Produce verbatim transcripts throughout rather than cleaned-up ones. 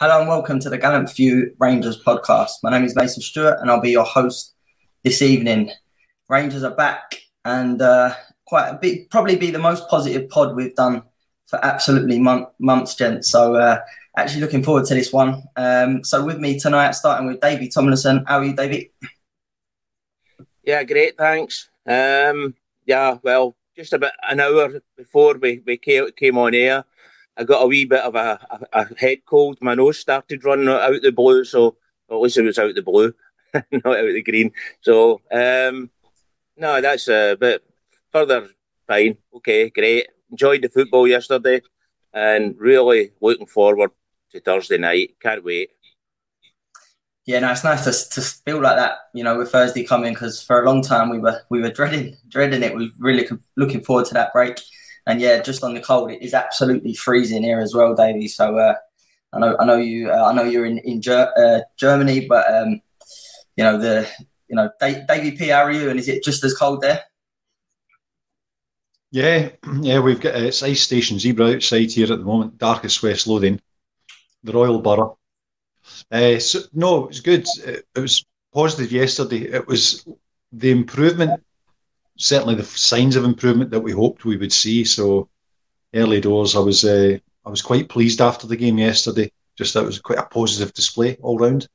Hello and welcome to the Gallant Few Rangers podcast. My name is Mason Stewart and I'll be your host this evening. Rangers are back and uh, quite a bit, probably be the most positive pod we've done for absolutely month, months, gents. So uh, actually looking forward to this one. Um, so with me tonight, starting with David Tomlinson. How are you, David? Yeah, great, thanks. Um, yeah, well, just about an hour before we, we came on air, I got a wee bit of a, a, a head cold. My nose started running out the blue, so well, at least it was out the blue, not out the green. So, um, no, that's a bit further. Fine, okay, great. Enjoyed the football yesterday and really looking forward to Thursday night. Can't wait. Yeah, no, it's nice to, to feel like that, you know, with Thursday coming, because for a long time we were we were dreading, dreading it. We were really looking forward to that break. And yeah, just on the cold, it is absolutely freezing here as well, Davey. So uh, I know, I know you, uh, I know you're in in Ger- uh, Germany, but um, you know the, you know, da- Davey P, how are you? And is it just as cold there? Yeah, yeah, we've got uh, it's Ice Station Zebra outside here at the moment. Darkest West Lothian, the Royal Borough. Uh, so, no, it was good. It, it was positive yesterday. It was the improvement. Certainly the signs of improvement that we hoped we would see. So early doors, I was uh, I was quite pleased after the game yesterday. Just that was quite a positive display all round.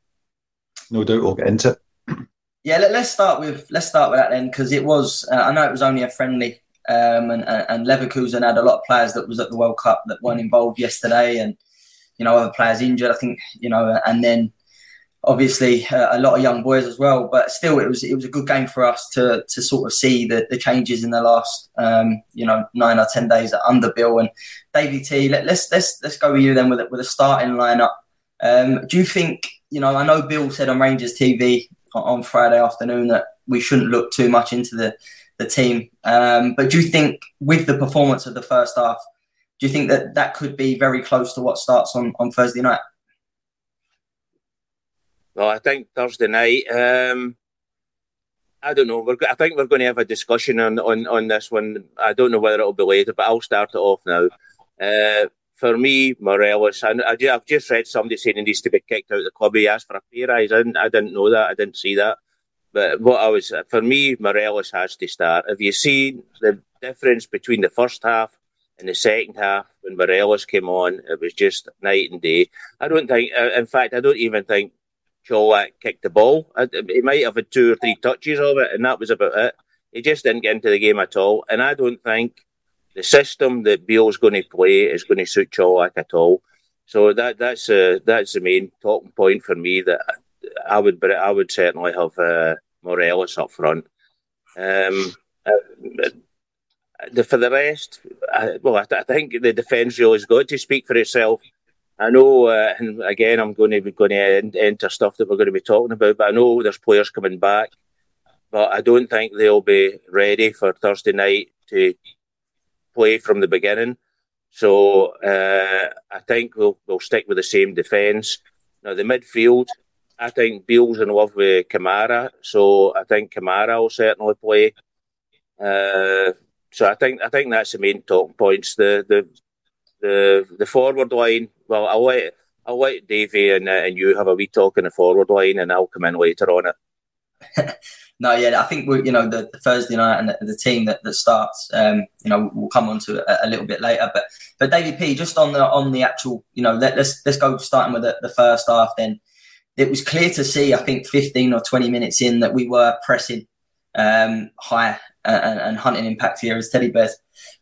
No doubt we'll get into it. Yeah, let, let's start with let's start with that then, because it was uh, I know it was only a friendly, um, and, and Leverkusen had a lot of players that was at the World Cup that weren't involved yesterday, and you know other players injured. I think you know, and then. Obviously, uh, a lot of young boys as well, but still, it was it was a good game for us to to sort of see the, the changes in the last um, you know nine or ten days at under Bill and Davey T. Let, let's let's let's go with you then with with a starting lineup. Um, do you think you know? I know Bill said on Rangers T V on Friday afternoon that we shouldn't look too much into the the team, um, but do you think with the performance of the first half, do you think that that could be very close to what starts on, on Thursday night? Well, I think Thursday night, um, I don't know. We're, I think we're going to have a discussion on, on, on this one. I don't know whether it'll be later, but I'll start it off now. Uh, for me, Morelos, I, I, I've just read somebody saying he needs to be kicked out of the club. He asked for a pay rise. I didn't, I didn't know that. I didn't see that. But what I was, for me, Morelos has to start. Have you seen the difference between the first half in the second half, when Morelos came on? It was just night and day. I don't think, in fact, I don't even think Colak kicked the ball. He might have had two or three touches of it, and that was about it. He just didn't get into the game at all. And I don't think the system that Beale's going to play is going to suit Colak at all. So that that's uh, that's the main talking point for me. That I would, but I would certainly have uh, Morelos up front. Um, uh, the, for the rest, I, well, I, I think the defence really has got to speak for itself. I know, uh, and again, I'm going to be going to enter stuff that we're going to be talking about, but I know there's players coming back, but I don't think they'll be ready for Thursday night to play from the beginning. So uh, I think we'll we'll stick with the same defence. Now, the midfield, I think Beale's in love with Kamara, so I think Kamara will certainly play. Uh, so I think I think that's the main talking points. The the The the forward line, well, I'll let, I'll let Davey and, uh, and you have a wee talk in the forward line and I'll come in later on it. No, yeah, I think, we, you know, the, the Thursday night and the, the team that, that starts, um, you know, we'll come on to it a, a little bit later. But but Davey P, just on the on the actual, you know, let, let's let's go starting with the, the first half then. It was clear to see, I think, fifteen or twenty minutes in that we were pressing um, high and, and hunting impact here as Teddy Bears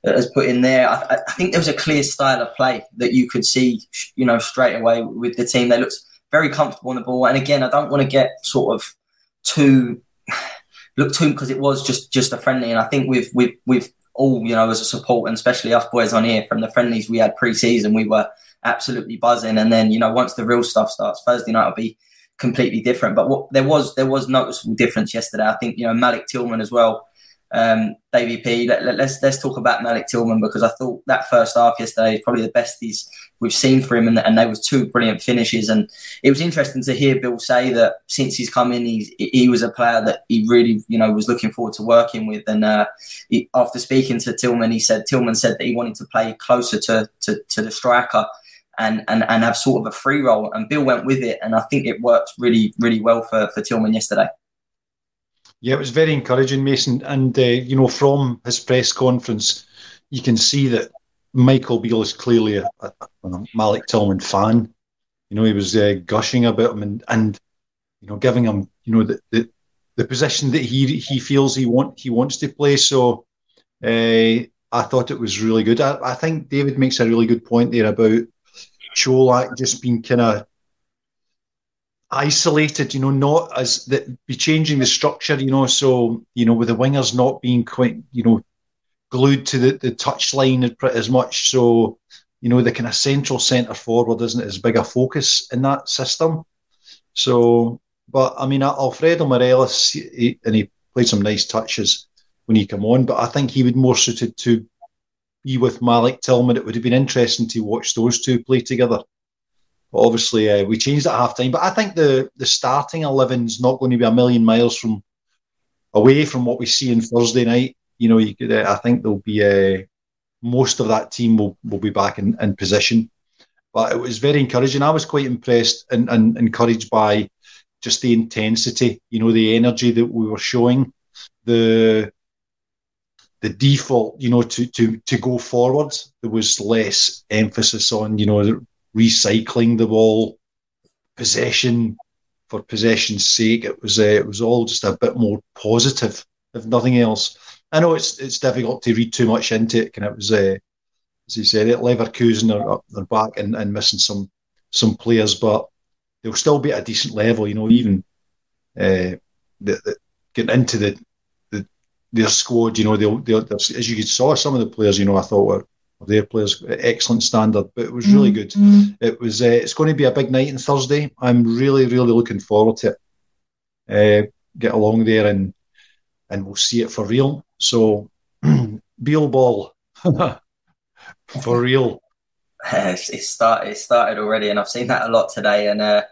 has put in there. I, I think there was a clear style of play that you could see, you know, straight away with the team. They looked very comfortable on the ball. And again, I don't want to get sort of too look too because it was just just a friendly. And I think we've we've we've all, you know, as a support, and especially us boys on here from the friendlies we had pre-season, we were absolutely buzzing. And then, you know, once the real stuff starts, Thursday night will be completely different. But what there was there was noticeable difference yesterday. I think, you know, Malik Tillman as well. Um, Davey P, let, let, let's let's talk about Malik Tillman, because I thought that first half yesterday is probably the best he's we've seen for him, and, and there was two brilliant finishes. And it was interesting to hear Bill say that since he's come in, he's, he was a player that he really, you know, was looking forward to working with. And uh, he, after speaking to Tillman, he said Tillman said that he wanted to play closer to to, to the striker and, and and have sort of a free role. And Bill went with it, and I think it worked really really well for, for Tillman yesterday. Yeah, it was very encouraging, Mason. And, uh, you know, from his press conference, you can see that Michael Beale is clearly a, a, a Malik Tillman fan. You know, he was uh, gushing about him and, and, you know, giving him, you know, the the, the position that he he feels he, want, he wants to play. So uh, I thought it was really good. I, I think David makes a really good point there about Colak just being kind of isolated, you know, not as that be changing the structure, you know, so, you know, with the wingers not being quite, you know, glued to the, the touchline as much. So, you know, the kind of central centre forward isn't as big a focus in that system. So, but I mean, Alfredo Morelos, he, and he played some nice touches when he came on, but I think he would more suited to be with Malik Tillman. It would have been interesting to watch those two play together. Obviously, uh, we changed at half-time, but I think the, the starting eleven is not going to be a million miles from away from what we see on Thursday night. You know, you could, uh, I think there'll be uh, most of that team will, will be back in, in position. But it was very encouraging. I was quite impressed and, and encouraged by just the intensity, you know, the energy that we were showing, the the default, you know, to to to go forward. There was less emphasis on, you know, the, recycling the ball, possession for possession's sake. It was uh, it was all just a bit more positive, if nothing else. I know it's it's difficult to read too much into it, and it was uh, as you said, Leverkusen are up their back and, and missing some some players, but they'll still be at a decent level. You know, even uh, the, the, getting into the, the their squad. You know, they'll, they'll, as you saw, some of the players, you know, I thought were. Their players, excellent standard, but it was really good. Mm-hmm. It was. Uh, it's going to be a big night on Thursday. I'm really, really looking forward to it. Uh, get along there and and we'll see it for real. So, Bealeball for real. It's, it started. It started already, and I've seen that a lot today. And uh,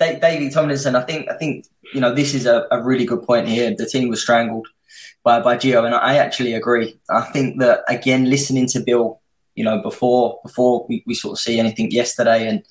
David Tomlinson, I think. I think you know this is a, a really good point here. The team was strangled by by Gio, and I actually agree. I think that, again, listening to Bill, you know, before before we, we sort of see anything yesterday, and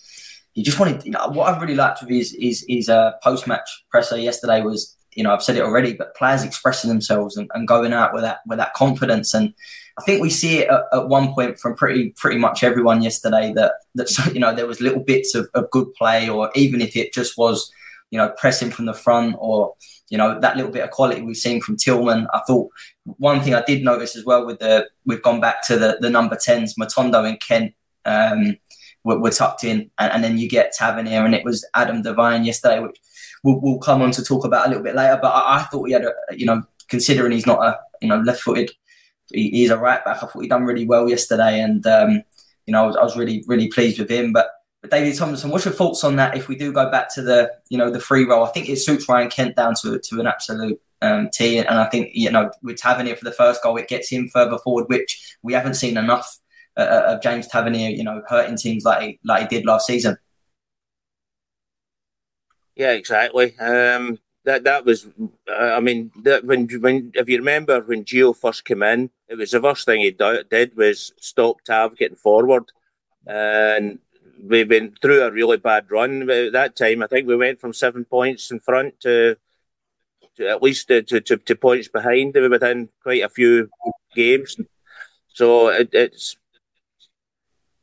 he just wanted, you know, what I really liked with his his, his uh, post-match presser yesterday was, you know, I've said it already, but players expressing themselves and, and going out with that with that confidence. And I think we see it at, at one point from pretty pretty much everyone yesterday that, that you know, there was little bits of, of good play, or even if it just was, you know, pressing from the front, or, you know, that little bit of quality we've seen from Tillman. I thought one thing I did notice as well with the, we've gone back to the, the number tens, Matondo and Kent um, were, were tucked in, and, and then you get Tavernier, and it was Adam Devine yesterday, which we'll, we'll come on to talk about a little bit later. But I, I thought he had, a, you know, considering he's not a, you know, left-footed, he, he's a right back. I thought he done really well yesterday, and, um, you know, I was, I was really, really pleased with him. But But David Tomlinson, what's your thoughts on that? If we do go back to the, you know, the free roll, I think it suits Ryan Kent down to to an absolute um, tee, and I think, you know, with Tavernier for the first goal, it gets him further forward, which we haven't seen enough uh, of James Tavernier, you know, hurting teams like he, like he did last season. Yeah, exactly. Um, that that was, uh, I mean, that when when if you remember when Gio first came in, it was the first thing he do, did was stop Tav getting forward, and. We went through a really bad run at that time. I think we went from seven points in front to, to at least to, to, to points behind within quite a few games. So it, it's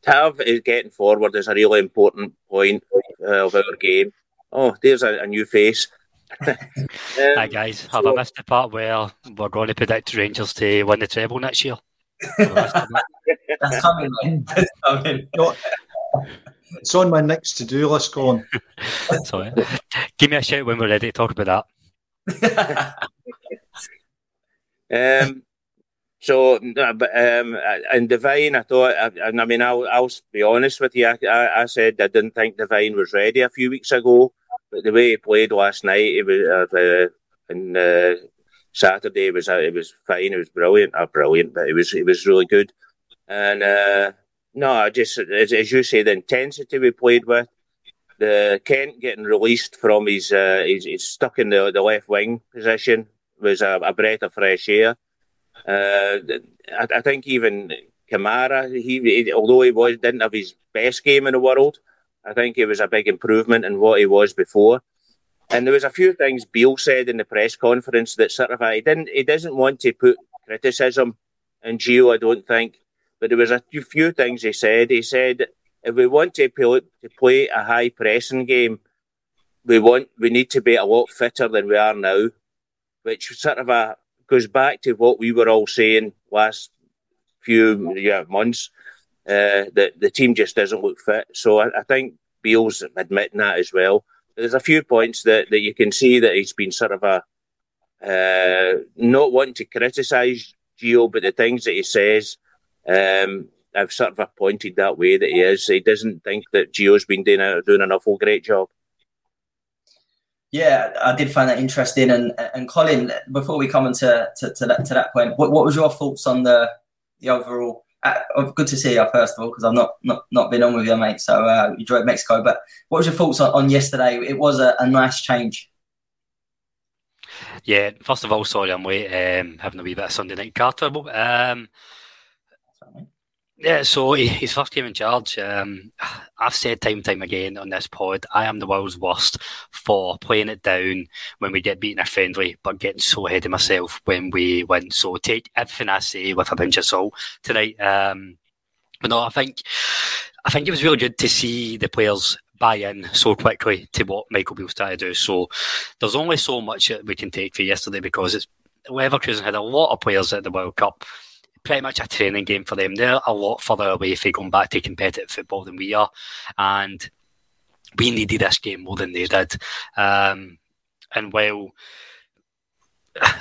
Tav is getting forward is a really important point uh, of our game. Oh, there's a, a new face. um, Hi guys, have so, I missed the part where we're going to predict Rangers to win the treble next year? That's coming. That's coming. No. It's on my next to-do list, Colin. Sorry. Give me a shout when we're ready to talk about that. um, So, but, um, and Devine, I thought, I, I mean, I'll, I'll be honest with you, I, I, I said I didn't think Devine was ready a few weeks ago, but the way he played last night, he was, uh, and uh, Saturday, it was, uh, it was fine, it was brilliant, not brilliant, but it was, it was really good. And uh, no, I just, as, as you say, the intensity we played with, the Kent getting released from his, uh, he's, he's stuck in the, the left wing position, was a, a breath of fresh air. Uh, I, I think even Kamara, he, he although he was didn't have his best game in the world, I think it was a big improvement in what he was before. And there was a few things Beale said in the press conference that sort of he didn't he doesn't want to put criticism in Gio, I don't think, but there was a few things he said. He said if we want to play, to play a high pressing game, we want we need to be a lot fitter than we are now, which sort of a goes back to what we were all saying last few yeah, months, uh, that the team just doesn't look fit. So I, I think Beale's admitting that as well. There's a few points that, that you can see that he's been sort of a uh, not wanting to criticise Gio, but the things that he says, um, I've sort of appointed that way that he is. He doesn't think that Gio's been doing, a, doing an awful great job. Yeah, I did find that interesting. And and Colin, before we come on to, to, to, that, to that point, what, what was your thoughts on the the overall? Uh, good to see you, first of all, because I've not, not, not been on with you, mate. So uh, you drove Mexico. But what was your thoughts on, on yesterday? It was a, a nice change. Yeah, first of all, sorry I'm late. Um, having a wee bit of Sunday night car trouble. Um, yeah, so he, his first game in charge. Um, I've said time and time again on this pod, I am the world's worst for playing it down when we get beaten a friendly, but getting so ahead of myself when we win. So take everything I say with a pinch of salt tonight. Um, but no, I think I think it was really good to see the players buy in so quickly to what Michael Beale's trying to do. So there's only so much that we can take for yesterday because it's Leverkusen had a lot of players at the World Cup. Pretty much a training game for them. They're a lot further away if they're going back to competitive football than we are, and we needed this game more than they did. Um, and well,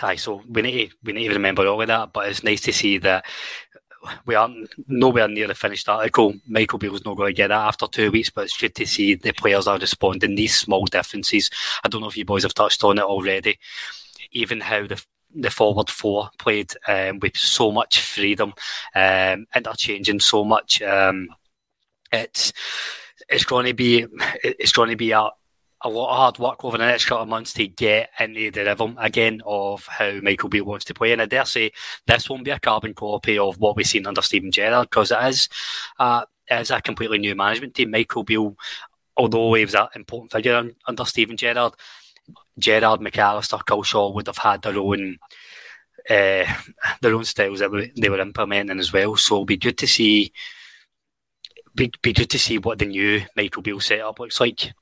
aye, so we need to, we need to remember all of that. But it's nice to see that we aren't nowhere near the finished article. Michael Beale's not going to get that after two weeks, but it's good to see the players are responding. These small differences. I don't know if you boys have touched on it already. Even how the the forward four played um, with so much freedom, um, interchanging so much. Um, it's it's going to be it's going to be a, a lot of hard work over the next couple of months to get into the rhythm again of how Michael Beale wants to play. And I dare say this won't be a carbon copy of what we've seen under Steven Gerrard because it is uh, it is a completely new management team. Michael Beale, although he was an important figure under Steven Gerrard. Gerrard, McAllister, Culshaw would have had their own uh, their own styles that they were implementing as well. So it'll be good to see be, be good to see what the new Michael Beale setup looks like.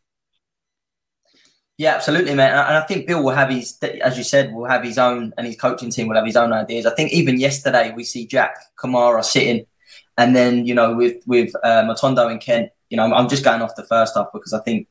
Yeah, absolutely, man. And I think Bill will have his, as you said, will have his own, and his coaching team will have his own ideas. I think even yesterday we see Jack Kamara sitting, and then you know with with uh, Matondo and Kent. You know, I'm just going off the first half because I think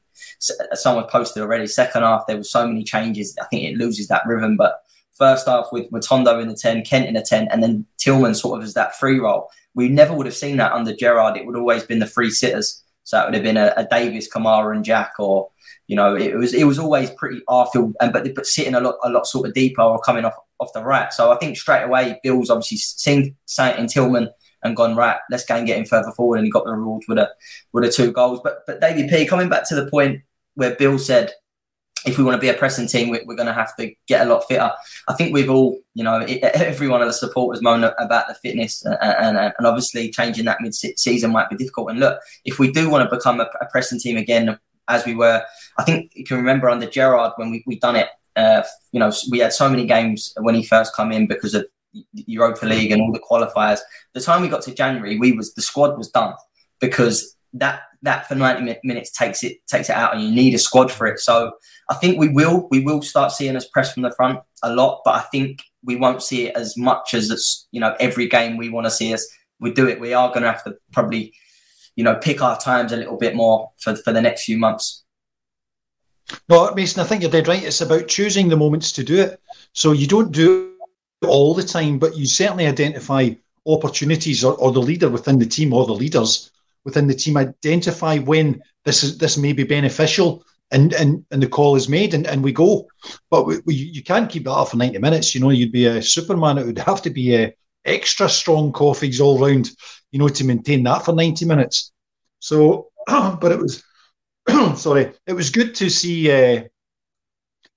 someone posted already. Second half, there were so many changes. I think it loses that rhythm. But first half with Matondo in the ten, Kent in the ten, and then Tillman sort of as that free roll. We never would have seen that under Gerrard. It would always been the free sitters. So it would have been a, a Davies, Kamara, and Jack, or you know, it was it was always pretty Arfield, and but they put sitting a lot a lot sort of deeper or coming off off the right. So I think straight away, Bill's obviously seen Saint and Tillman. And gone right. Let's go and get him further forward, and he got the rewards with a with a two goals. But but Davey P, coming back to the point where Bill said, if we want to be a pressing team, we, we're going to have to get a lot fitter. I think we've all, you know, it, every one of the supporters moan about the fitness, and and, and obviously changing that mid season might be difficult. And look, if we do want to become a, a pressing team again, as we were, I think you can remember under Gerrard when we we done it. Uh, you know, we had so many games when he first come in because of. Europa League and all the qualifiers. The time we got to January, we was the squad was done because that that for ninety minutes takes it takes it out, and you need a squad for it. So I think we will we will start seeing us press from the front a lot, but I think we won't see it as much as it's, you know, every game we want to see us. We do it. We are going to have to probably, you know, pick our times a little bit more for for the next few months. No, Mason, I think you're dead right. It's about choosing the moments to do it. So you don't do. all the time, but you certainly identify opportunities, or, or the leader within the team, or the leaders within the team identify when this is this may be beneficial, and and, and the call is made, and, and we go. But we, we, you can't keep that up for ninety minutes. You know, you'd be a Superman. It would have to be a extra strong coffees all round, you know, to maintain that for ninety minutes. So, but it was sorry, it was good to see uh,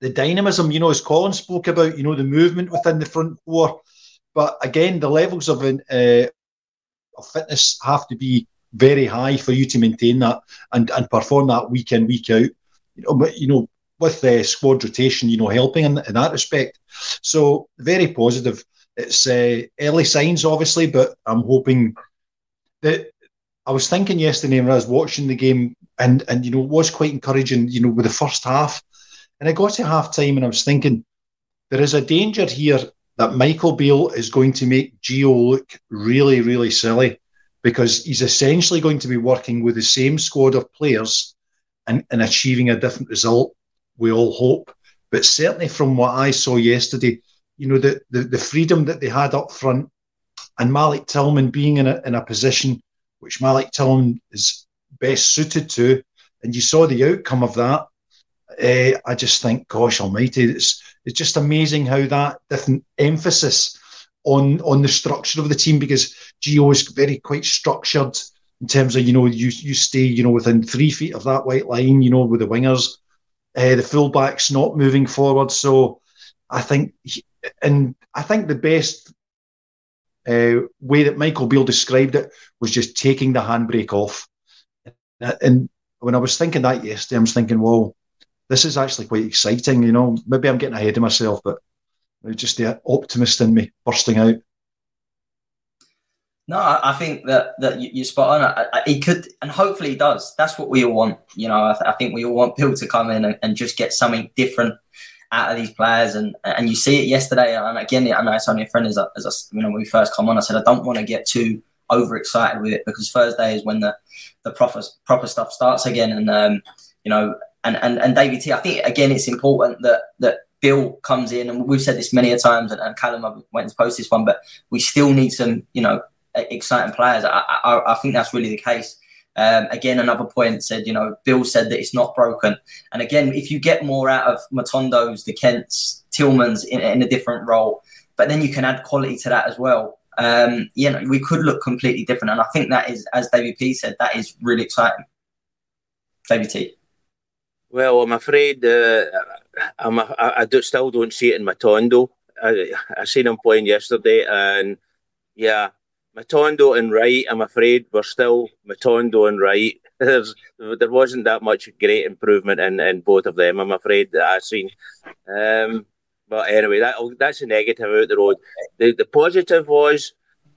the dynamism. You know, as Colin spoke about, you know, the movement within the front four. But again, the levels of, uh, of fitness have to be very high for you to maintain that and, and perform that week in, week out. You know, but, you know, with the uh, squad rotation, you know, helping in, in that respect. So very positive. It's uh, early signs, obviously, but I'm hoping that. I was thinking yesterday when I was watching the game, and and you know, it was quite encouraging. You know, with the first half, and I got to half time, and I was thinking there is a danger here that Michael Beale is going to make Gio look really, really silly, because he's essentially going to be working with the same squad of players and, and achieving a different result, we all hope. But certainly from what I saw yesterday, you know, the, the, the freedom that they had up front, and Malik Tillman being in a, in a position which Malik Tillman is best suited to, and you saw the outcome of that. Uh, I just think, gosh almighty, it's it's just amazing how that different emphasis on on the structure of the team, because Gio is very quite structured in terms of, you know, you you stay, you know, within three feet of that white line, you know, with the wingers, uh, the fullback's not moving forward. So I think, he, and I think the best uh, way that Michael Beale described it was just taking the handbrake off. And, and when I was thinking that yesterday, I was thinking, well, this is actually quite exciting, you know. Maybe I'm getting ahead of myself, but just the optimist in me bursting out. No, I think that, that you're spot on. He could, and hopefully he does. That's what we all want, you know. I, th- I think we all want Bill to come in and, and just get something different out of these players, and and you see it yesterday. And again, I know it's only a friend. As I, as I, you know, when we first come on, I said I don't want to get too overexcited with it, because Thursday is when the the proper proper stuff starts again, and um, you know. And, and and David T, I think, again, it's important that, that Bill comes in, and we've said this many a times, and, and Callum went to post this one, but we still need some, you know, exciting players. I I, I think that's really the case. Um, again, another point said, you know, Bill said that it's not broken. And again, if you get more out of Matondos, the Kents, Tillmans in, in a different role, but then you can add quality to that as well. Um, you know, we could look completely different. And I think that is, as David P said, that is really exciting. David T. Well, I'm afraid uh, I'm a, I, I do, still don't see it in Matondo. I, I seen him playing yesterday, and yeah, Matondo and Wright, I'm afraid we're still Matondo and Wright. There's, there wasn't that much great improvement in, in both of them, I'm afraid, that I've seen. Um, but anyway, that, that's a negative out the road. The, the positive was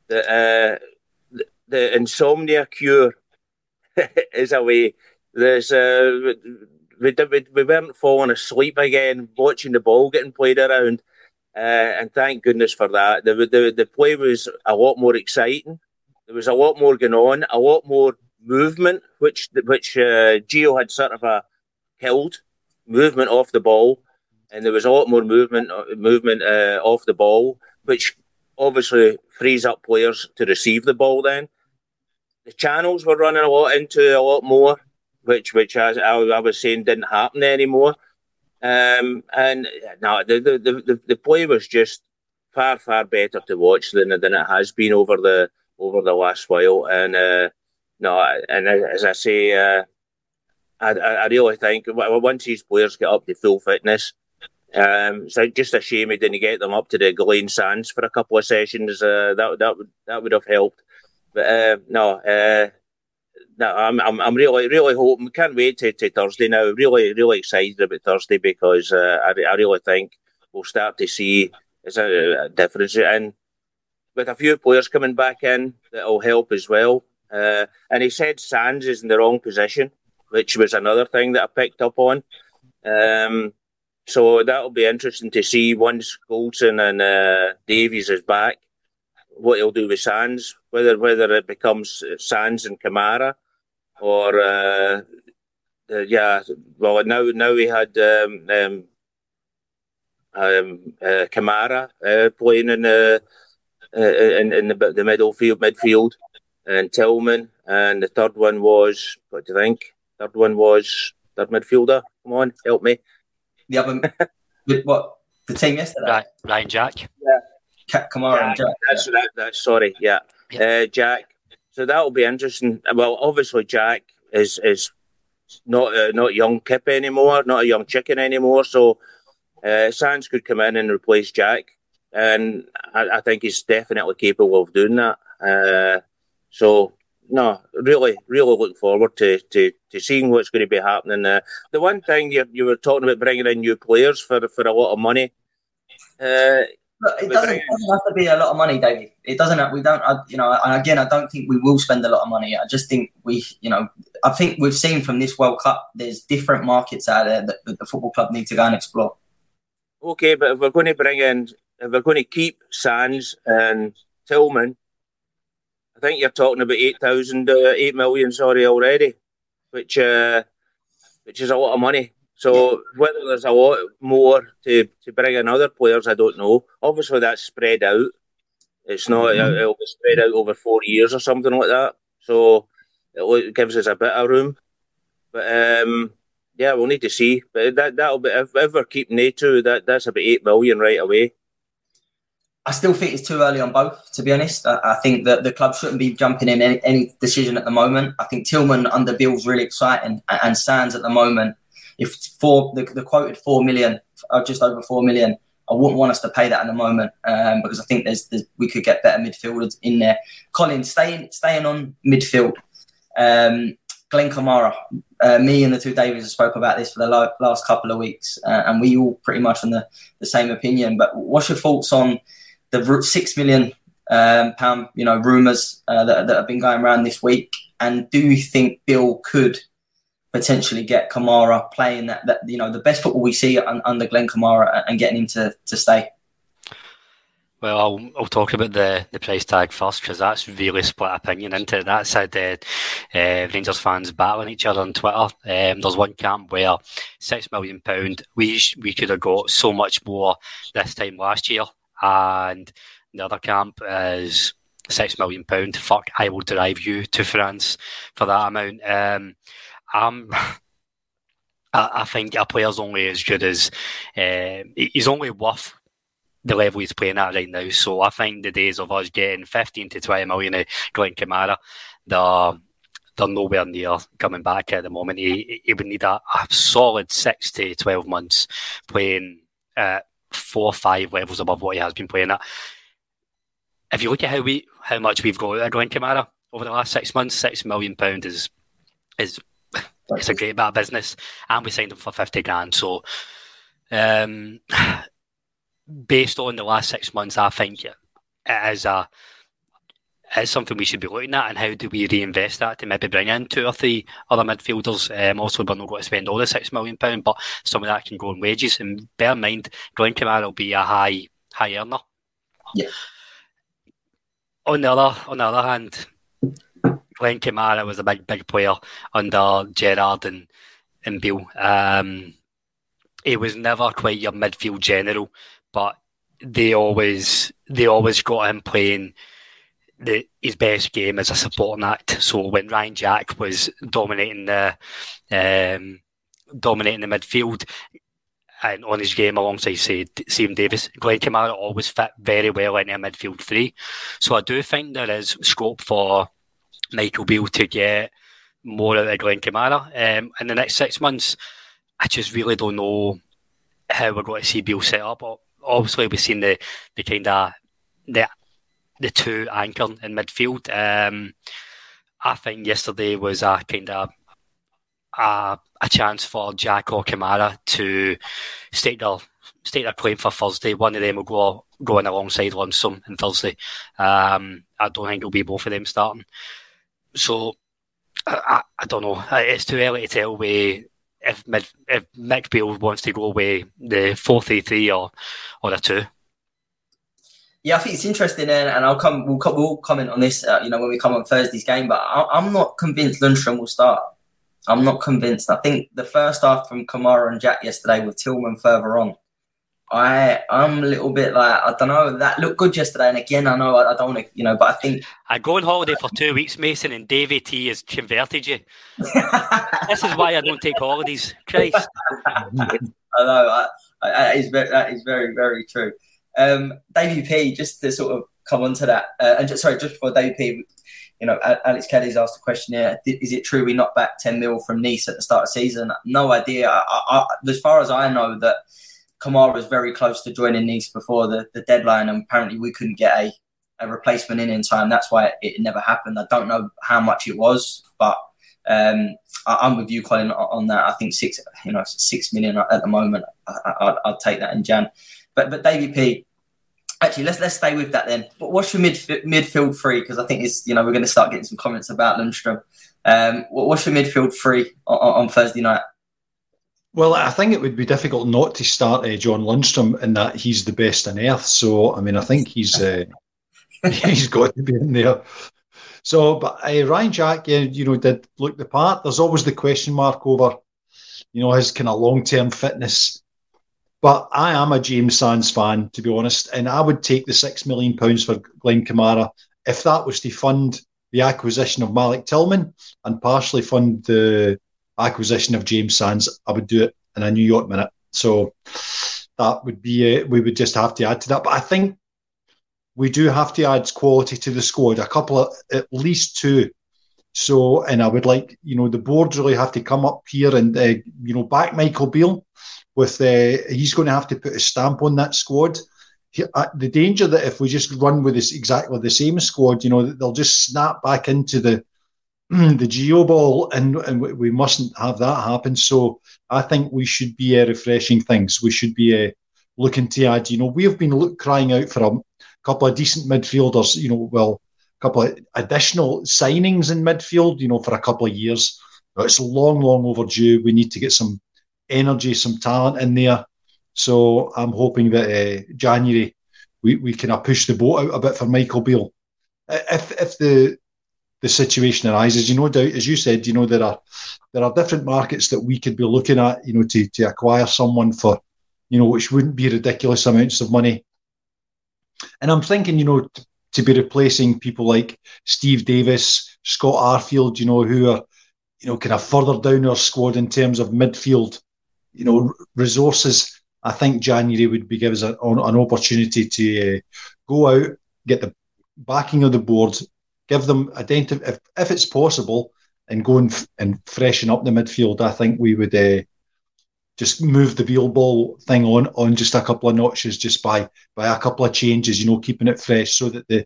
that uh, the, the insomnia cure is away. There's... Uh, We, we we weren't falling asleep again, watching the ball getting played around, uh, and thank goodness for that. The, the the play was a lot more exciting. There was a lot more going on, a lot more movement, which which uh, Gio had sort of a held movement off the ball, and there was a lot more movement movement uh, off the ball, which obviously frees up players to receive the ball. Then the channels were running a lot into a lot more. Which, which as I, I was saying, didn't happen anymore. Um, and no, the, the the the play was just far, far better to watch than than it has been over the over the last while. And uh, no, and as I say, uh, I I really think once these players get up to full fitness, um, it's just a shame he didn't get them up to the Glen Sands for a couple of sessions. Uh, that that would that would have helped. But uh, no. Uh, No, I'm, I'm, I'm really, really hoping. Can't wait to, to Thursday now. Really, really excited about Thursday, because uh, I, I really think we'll start to see is a, a difference, and with a few players coming back in, that'll help as well. Uh, and he said Sands is in the wrong position, which was another thing that I picked up on. Um, so that'll be interesting to see once Goldson and uh, Davies is back, what he'll do with Sands, whether whether it becomes Sands and Kamara. Or uh, uh, yeah, well now now we had um, um, um, uh, Kamara uh, playing in, uh, in in the the middle field, midfield, and Tillman, and the third one was what do you think? Third one was third midfielder. Come on, help me. The other with what the team yesterday? Ryan Jack. Yeah, Kamara Jack, and Jack. That's yeah. that, that's sorry. Yeah, yeah. Uh, Jack. So that'll be interesting. Well, obviously Jack is is not uh, not young Kip anymore, not a young chicken anymore. So uh, Sands could come in and replace Jack, and I, I think he's definitely capable of doing that. Uh, so no, really, really look forward to to, to seeing what's going to be happening. Uh, the one thing you you were talking about bringing in new players for for a lot of money. Uh, Look, it doesn't, it doesn't have to be a lot of money, David. It doesn't have, we don't, I, you know, and again, I don't think we will spend a lot of money. I just think we, you know, I think we've seen from this World Cup, there's different markets out there that, that the football club need to go and explore. Okay, but if we're going to bring in, if we're going to keep Sands and Tillman, I think you're talking about eight thousand, uh, eight million, sorry, already, which, uh, which is a lot of money. So whether there's a lot more to, to bring in other players, I don't know. Obviously, that's spread out. It's not, mm-hmm. it'll be spread out over four years or something like that. So it gives us a bit of room. But um, yeah, we'll need to see. But that, that'll be, if, if we're keeping A two, that, that's about eight million right away. I still think it's too early on both, to be honest. I, I think that the club shouldn't be jumping in any, any decision at the moment. I think Tillman under Beale's really exciting, and, and Sands at the moment. If four, the, the quoted four million, just over four million, I wouldn't want us to pay that at the moment um, because I think there's, there's we could get better midfielders in there. Colin, staying staying on midfield, um, Glen Kamara, uh, me and the two Davies have spoke about this for the lo- last couple of weeks, uh, and we all pretty much on the, the same opinion. But what's your thoughts on the six million um, pound, you know, rumours uh, that that have been going around this week? And do you think Bill could potentially get Kamara playing that, that you know the best football we see un, under Glen Kamara and getting him to, to stay? Well, I'll, I'll talk about the, the price tag first because that's really split opinion into it. That's how the uh, Rangers fans battling each other on Twitter. Um, there's one camp where six million pounds, we, we could have got so much more this time last year, and the other camp is six million pounds, fuck, I will drive you to France for that amount. Um Um, I, I think a player's only as good as uh, he's only worth the level he's playing at right now. So I think the days of us getting fifteen to twenty million of Glen Kamara, they're, they're nowhere near coming back at the moment. He, he would need a, a solid six to twelve months playing at four or five levels above what he has been playing at. If you look at how we how much we've got at Glen Kamara over the last six months, six million pounds is is It's a great bit of business, and we signed him for fifty grand. So, um, based on the last six months, I think it is a it is something we should be looking at. And how do we reinvest that to maybe bring in two or three other midfielders? Um, also, we're not going to spend all the six million pound, but some of that can go on wages. And bear in mind, Glen Kamara will be a high high earner. Yeah. On the other on the other hand, Glen Kamara was a big, big player under Gerrard and, and Beale. Um, he was never quite your midfield general, but they always they always got him playing the, his best game as a supporting act. So when Ryan Jack was dominating the um, dominating the midfield and on his game alongside say, Steven Davis, Glen Kamara always fit very well into a midfield three. So I do think there is scope for Michael Beale to get more out of Glen Kamara um, in the next six months. I just really don't know how we're going to see Beale set up. Obviously, we've seen the, the kind of the the two anchor in midfield. Um, I think yesterday was a kind of a, a chance for Jack or Kamara to state their state their claim for Thursday. One of them will go go in alongside Lundstram on Thursday. Um, I don't think it'll be both of them starting. So, I, I don't know. It's too early to tell we, if, mid, if Mick Beale wants to go away the four three three or or a two. Yeah, I think it's interesting, and, and I'll come. We'll, we'll comment on this, uh, you know, when we come on Thursday's game. But I, I'm not convinced Lundstram will start. I'm not convinced. I think the first half from Kamara and Jack yesterday with Tillman further on I I'm a little bit like, I don't know, that looked good yesterday, and again I know I, I don't want to, you know, but I think I go on holiday for two weeks, Mason, and Davey T has converted you. This is why I don't take holidays. Christ. I know that is that is very very true. Um, Davey P, just to sort of come on to that, uh, and just, sorry, just before Davey P, you know, Alex Caddy's asked the question here: is it true we knocked back ten mil from Nice at the start of the season? No idea. I, I, as far as I know, that Kamara was very close to joining Nice before the, the deadline, and apparently we couldn't get a, a replacement in in time. That's why it, it never happened. I don't know how much it was, but um, I, I'm with you, Colin, on that. I think six, you know, six million at the moment. I, I, I'll take that in Jan. But but Davey P, actually, let's let's stay with that then. But what's your midf- midfield three? Because I think it's, you know, we're going to start getting some comments about Lundstram. Um, what, what's your midfield three on, on Thursday night? Well, I think it would be difficult not to start uh, John Lundstram, in that he's the best on earth. So, I mean, I think he's uh, he's got to be in there. So, but uh, Ryan Jack, yeah, you know, did look the part. There's always the question mark over, you know, his kind of long-term fitness. But I am a James Sands fan, to be honest, and I would take the six million pounds for Glen Kamara if that was to fund the acquisition of Malik Tillman and partially fund the acquisition of James Sands. I would do it in a New York minute. So that would be it. We would just have to add to that. But I think we do have to add quality to the squad, a couple of, at least two. So, and I would like, you know, the board really have to come up here and, uh, you know, back Michael Beale. With uh, he's going to have to put a stamp on that squad. He, uh, the danger that if we just run with this exactly the same squad, you know, they'll just snap back into the the geo ball, and, and we mustn't have that happen. So I think we should be uh, refreshing things. We should be uh, looking to add. You know, we have been look, crying out for a couple of decent midfielders. You know, well, a couple of additional signings in midfield. You know, for a couple of years, but it's long, long overdue. We need to get some energy, some talent in there. So I'm hoping that uh, January we, we can uh, push the boat out a bit for Michael Beale. If if the the situation arises, you no doubt, as you said, you know, there are there are different markets that we could be looking at, you know, to, to acquire someone for, you know, which wouldn't be ridiculous amounts of money. And I'm thinking, you know, t- to be replacing people like Steve Davis, Scott Arfield, you know, who are, you know, kind of further down our squad in terms of midfield, you know, resources. I think January would be give us an, an opportunity to uh, go out, get the backing of the board, give them identify if, if it's possible, and go and, f- and freshen up the midfield. I think we would uh, just move the Bealeball thing on on just a couple of notches, just by by a couple of changes. You know, keeping it fresh so that the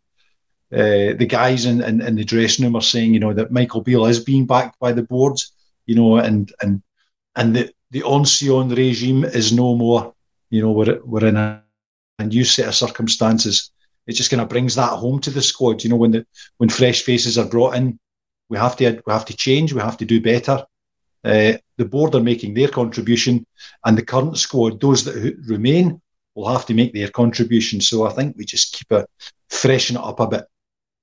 uh, the guys in, in, in the dressing room are saying, you know, that Michael Beale is being backed by the board. You know, and and and the The Ancien regime is no more. You know, we're, we're in a, a new set of circumstances. It just kind of brings that home to the squad. You know, when the when fresh faces are brought in, we have to we have to change. We have to do better. Uh, the board are making their contribution, and the current squad, those that remain, will have to make their contribution. So I think we just keep it, freshen it up a bit.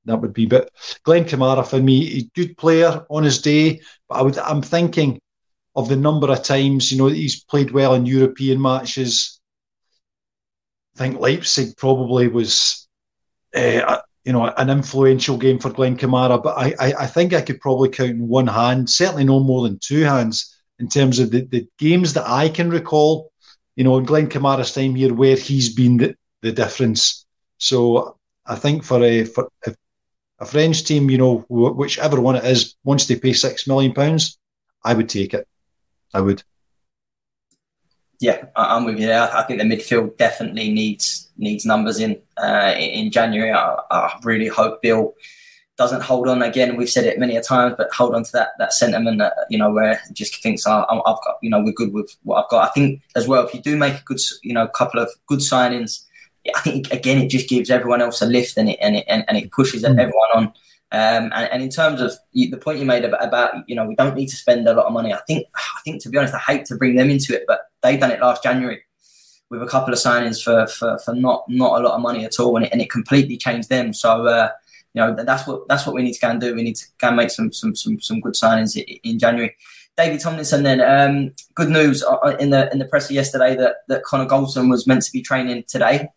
That would be a bit. Glen Kamara for me, a good player on his day, but I would I'm thinking. Of the number of times, you know, he's played well in European matches. I think Leipzig probably was, uh, you know, an influential game for Glen Kamara, but I, I, I think I could probably count in one hand, certainly no more than two hands, in terms of the, the games that I can recall, you know, in Glen Kamara's time here, where he's been the, the difference. So I think for a, for a, a French team, you know, whichever one it is, once they pay six million pounds, I would take it. I would. Yeah, I'm with you there. I think the midfield definitely needs needs numbers in uh, in January. I, I really hope Bill doesn't hold on again. We've said it many a time, but hold on to that that sentiment that, you know, where he just thinks, oh, I've got, you know, we're good with what I've got. I think as well, if you do make a good, you know, couple of good signings, I think again it just gives everyone else a lift, and it and it and, and it pushes mm. everyone on. Um, and, and in terms of the point you made about, about, you know, we don't need to spend a lot of money. I think, I think to be honest, I hate to bring them into it, but they done it last January with a couple of signings for for, for not, not a lot of money at all, and it, and it completely changed them. So uh, you know, that's what that's what we need to go and do. We need to go and make some some some, some good signings in January. David Tomlinson then, um, good news in the in the presser yesterday that, that Connor Goldson was meant to be training today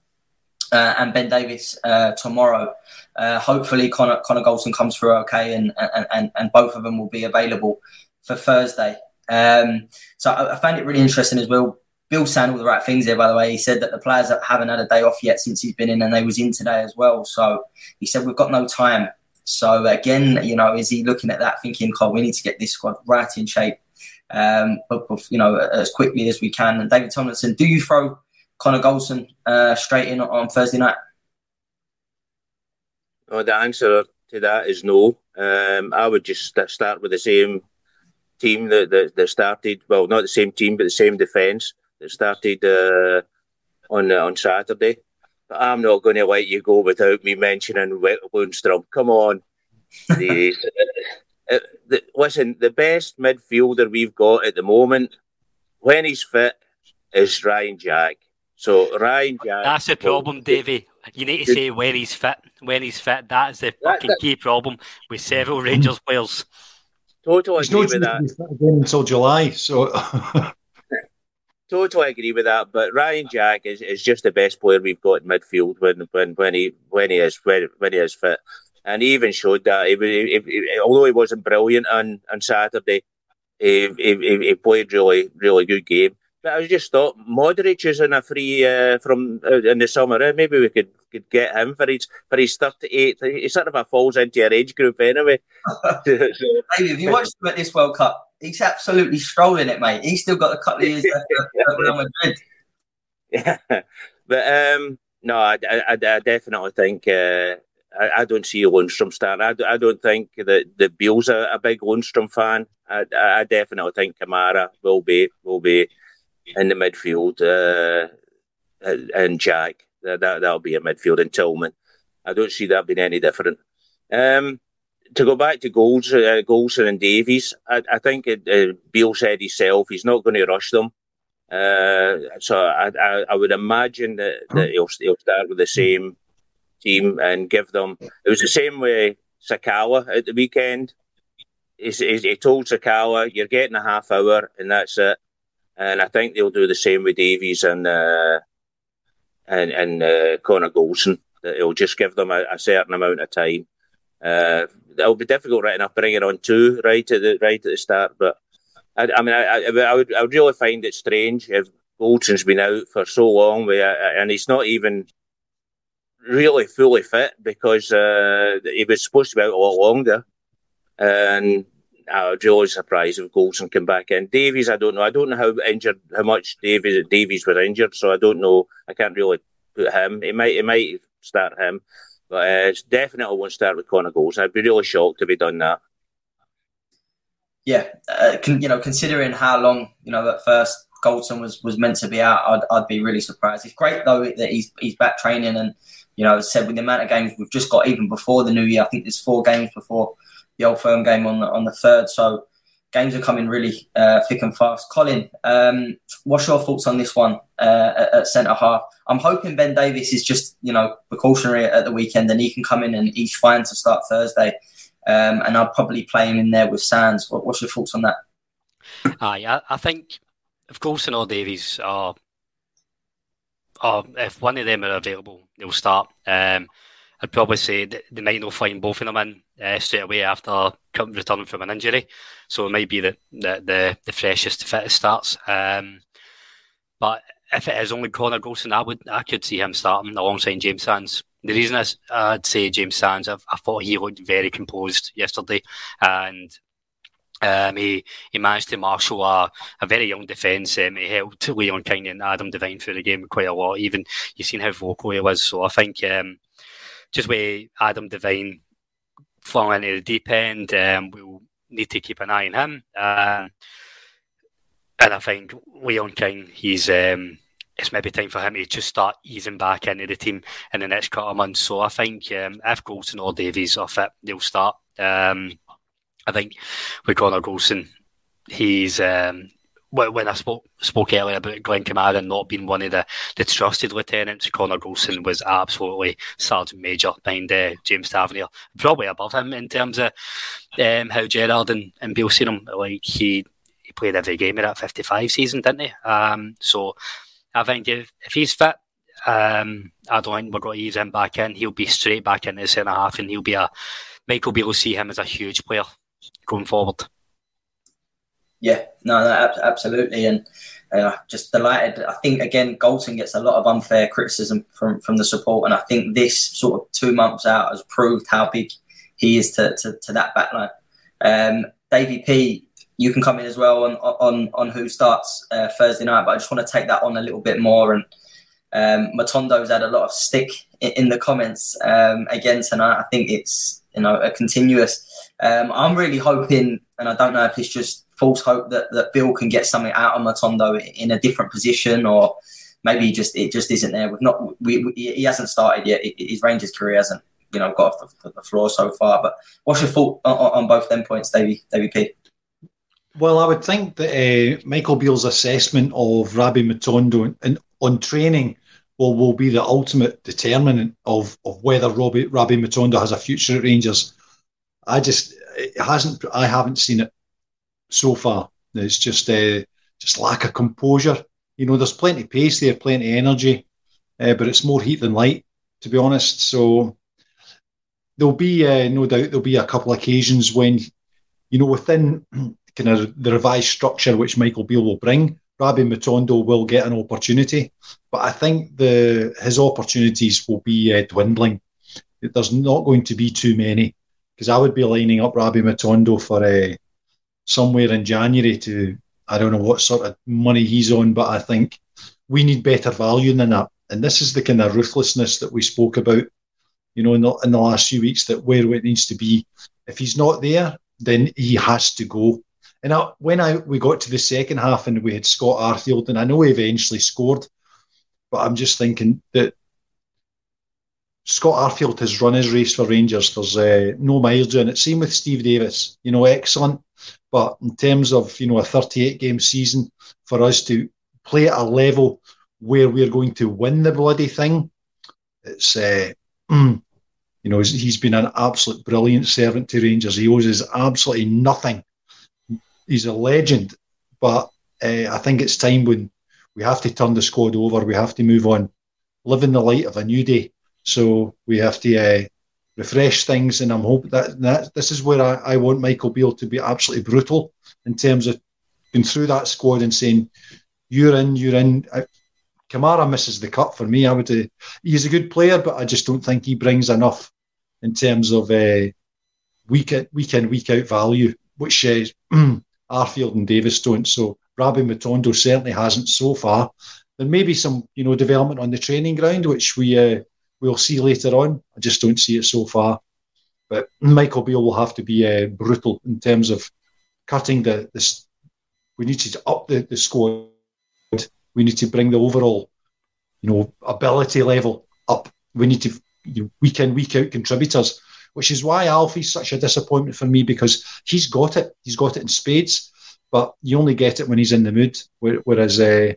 uh, and Ben Davies uh, tomorrow. Uh, hopefully Connor, Connor Goldson comes through okay and, and, and, and both of them will be available for Thursday. Um, so I, I found it really interesting as well. Bill's saying all the right things there, by the way. He said that the players haven't had a day off yet since he's been in, and they was in today as well. So he said, we've got no time. So again, you know, is he looking at that thinking, oh, we need to get this squad right in shape, um, but, but, you know, as quickly as we can. And David Tomlinson, do you throw Connor Goldson uh, straight in on Thursday night? Oh, the answer to that is no. Um, I would just start with the same team that, that, that started, well, not the same team, but the same defence that started uh, on on Saturday. I'm not going to let you go without me mentioning Lundstram. Come on. the, uh, the, listen, the best midfielder we've got at the moment, when he's fit, is Ryan Jack. So, Ryan Jack... That's the problem, Davey. You need to say when he's fit. When he's fit, that is the fucking that, that, key problem with several Rangers players. Totally agree with that. He's not again until July, so... Totally agree with that, but Ryan Jack is, is just the best player we've got in midfield when when when he when he is when, when he is fit, and he even showed that. He, he, he, although he wasn't brilliant on, on Saturday, he, he he played really really good game. But I just thought Modric is in a free uh, from uh, in the summer. Eh? Maybe we could, could get him for his for his thirty-eight. He sort of falls into your age group anyway. Maybe if you watched him at this World Cup. He's absolutely strolling it, mate. He's still got a couple of years left at Real Madrid. Yeah, but um, no, I, I, I definitely think uh, I, I don't see a Lundstram start. I, I don't think that the Beale's a, a big Lundstram fan. I, I definitely think Kamara will be will be in the midfield uh, and Jack. That that'll be a midfield and Tillman. I don't see that being any different. Um, To go back to goals, uh, Goldson and Davies, I, I think it, uh, Beale said himself he's not going to rush them. Uh, so I, I, I would imagine that, that he'll, he'll start with the same team and give them... It was the same with Sakala at the weekend. He, he, he told Sakala, you're getting a half hour and that's it. And I think they'll do the same with Davies and uh, and, and uh, Connor Goldson. That he'll just give them a, a certain amount of time. Uh, it'll be difficult right enough bringing on two right at the right at the start, but I, I mean I, I, I would I would really find it strange if Goldson's been out for so long with, uh, and he's not even really fully fit because uh, he was supposed to be out a lot longer, and I would really be surprised if Goldson came back in. Davies, I don't know I don't know how injured how much Davies Davies was injured, so I don't know I can't really put him. He might he might start him. But uh, it's definitely won't start with Connor Goldson. I'd be really shocked if he'd done that. Yeah, uh, con- you know, considering how long, you know, at first Goldson was, was meant to be out, I'd I'd be really surprised. It's great though that he's he's back training, and you know, as I said, with the amount of games we've just got, even before the new year, I think there's four games before the Old Firm game on the on the third. So games are coming really uh, thick and fast. Colin, um, what's your thoughts on this one uh, at, at centre half? I'm hoping Ben Davies is just, you know, precautionary at the weekend and he can come in and he's fine to start Thursday. Um, and I'll probably play him in there with Sands. What, what's your thoughts on that? Aye, I, I think if Goldson or Davies are, or if one of them are available, they'll start. Um, I'd probably say they might not find both of them in uh, straight away after returning from an injury. So it might be the the, the, the freshest, fittest starts. Um, but if it is only Connor Goldson, I would I could see him starting alongside James Sands. The reason is, I'd say James Sands, I, I thought he looked very composed yesterday, and um, he he managed to marshal a, a very young defence. Um, he helped Leon King and Adam Devine through the game quite a lot. Even you've seen how vocal he was. So I think um, just with Adam Devine falling into the deep end, um, we'll need to keep an eye on him. Uh, and I think Leon King, he's um, it's maybe time for him to just start easing back into the team in the next couple of months. So I think um, if Goldson or Davies are fit, they'll start. Um, I think with Connor Goldson, he's... Um, when I spoke spoke earlier about Glen Kamara not being one of the, the trusted lieutenants, Connor Goldson was absolutely sergeant major behind uh, James Tavernier, probably above him in terms of um, how Gerrard and, and Beale seen him. Like he he played every game of that fifty-five season, didn't he? Um, so I think if, if he's fit, um, I don't think we're going to ease him back in. He'll be straight back into the centre-half, and he'll be a... Michael Beale will see him as a huge player going forward. Yeah, no, no absolutely. And uh, just delighted. I think, again, Goldson gets a lot of unfair criticism from, from the support. And I think this sort of two months out has proved how big he is to, to, to that backline. Um, Davey P, you can come in as well on on, on who starts uh, Thursday night, but I just want to take that on a little bit more. And um, Matondo's had a lot of stick in, in the comments um, again tonight. I think it's, you know, a continuous. Um, I'm really hoping, and I don't know if it's just false hope, that, that Bill can get something out of Matondo in a different position, or maybe just it just isn't there. We've not, we, we, he hasn't started yet. His Rangers career hasn't, you know, got off the, the floor so far. But what's your thought on, on both them points, Davey, Davey P? Well, I would think that uh, Michael Beale's assessment of Rabbi Matondo and on training will, will be the ultimate determinant of, of whether Robbie, Rabbi Matondo has a future at Rangers. I just it hasn't. I haven't seen it so far. It's just uh, just lack of composure. You know, there's plenty of pace there, plenty of energy, uh, but it's more heat than light, to be honest. So there'll be uh, no doubt there'll be a couple of occasions when, you know, within kind of the revised structure which Michael Beale will bring, Rabbi Matondo will get an opportunity. But I think the his opportunities will be uh, dwindling. There's not going to be too many. Because I would be lining up Rabbi Matondo for uh, somewhere in January to, I don't know what sort of money he's on, but I think we need better value than that. And this is the kind of ruthlessness that we spoke about, you know, in the, in the last few weeks, that where it needs to be. If he's not there, then he has to go. And I, when I we got to the second half and we had Scott Arfield, and I know he eventually scored, but I'm just thinking that Scott Arfield has run his race for Rangers. There's uh, no mileage in it. Same with Steve Davis. You know, excellent. But in terms of, you know, a thirty-eight game season, for us to play at a level where we're going to win the bloody thing, it's, uh, you know, he's been an absolute brilliant servant to Rangers. He owes us absolutely nothing. He's a legend. But uh, I think it's time when we have to turn the squad over. We have to move on. Live in the light of a new day. So we have to uh, refresh things, and I'm hoping that, that this is where I, I want Michael Beale to be absolutely brutal in terms of going through that squad and saying, you're in, you're in. I, Kamara misses the cut for me. I would. Uh, he's a good player, but I just don't think he brings enough in terms of uh, week, in, week in, week out value, which uh, Arfield and Davis don't. So Rabbi Matondo certainly hasn't so far. There may be some, you know, development on the training ground, which we... Uh, We'll see later on. I just don't see it so far. But Michael Beale will have to be uh, brutal in terms of cutting the... the we need to up the, the squad. We need to bring the overall, you know, ability level up. We need to, you know, week in, week out contributors, which is why Alfie's such a disappointment for me, because he's got it. He's got it in spades, but you only get it when he's in the mood. Whereas... Uh,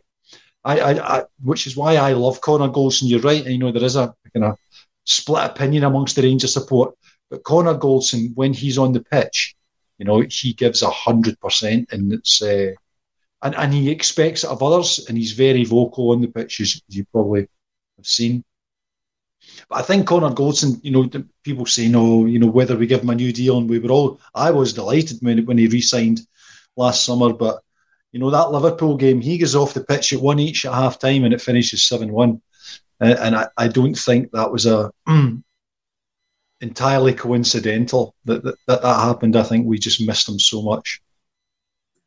I, I, I, which is why I love Connor Goldson. You're right. You know, there is a kind of split opinion amongst the Rangers support, but Connor Goldson, when he's on the pitch, you know, he gives a hundred percent, and it's uh, and and he expects it of others, and he's very vocal on the pitch, as you probably have seen. But I think Connor Goldson, you know, people say no, you know, whether we give him a new deal, and we were all, I was delighted when when he re-signed last summer, but. You know, that Liverpool game, he goes off the pitch at one each at half-time and it finishes seven one. Uh, and I, I don't think that was a entirely coincidental that that, that that happened. I think we just missed him so much.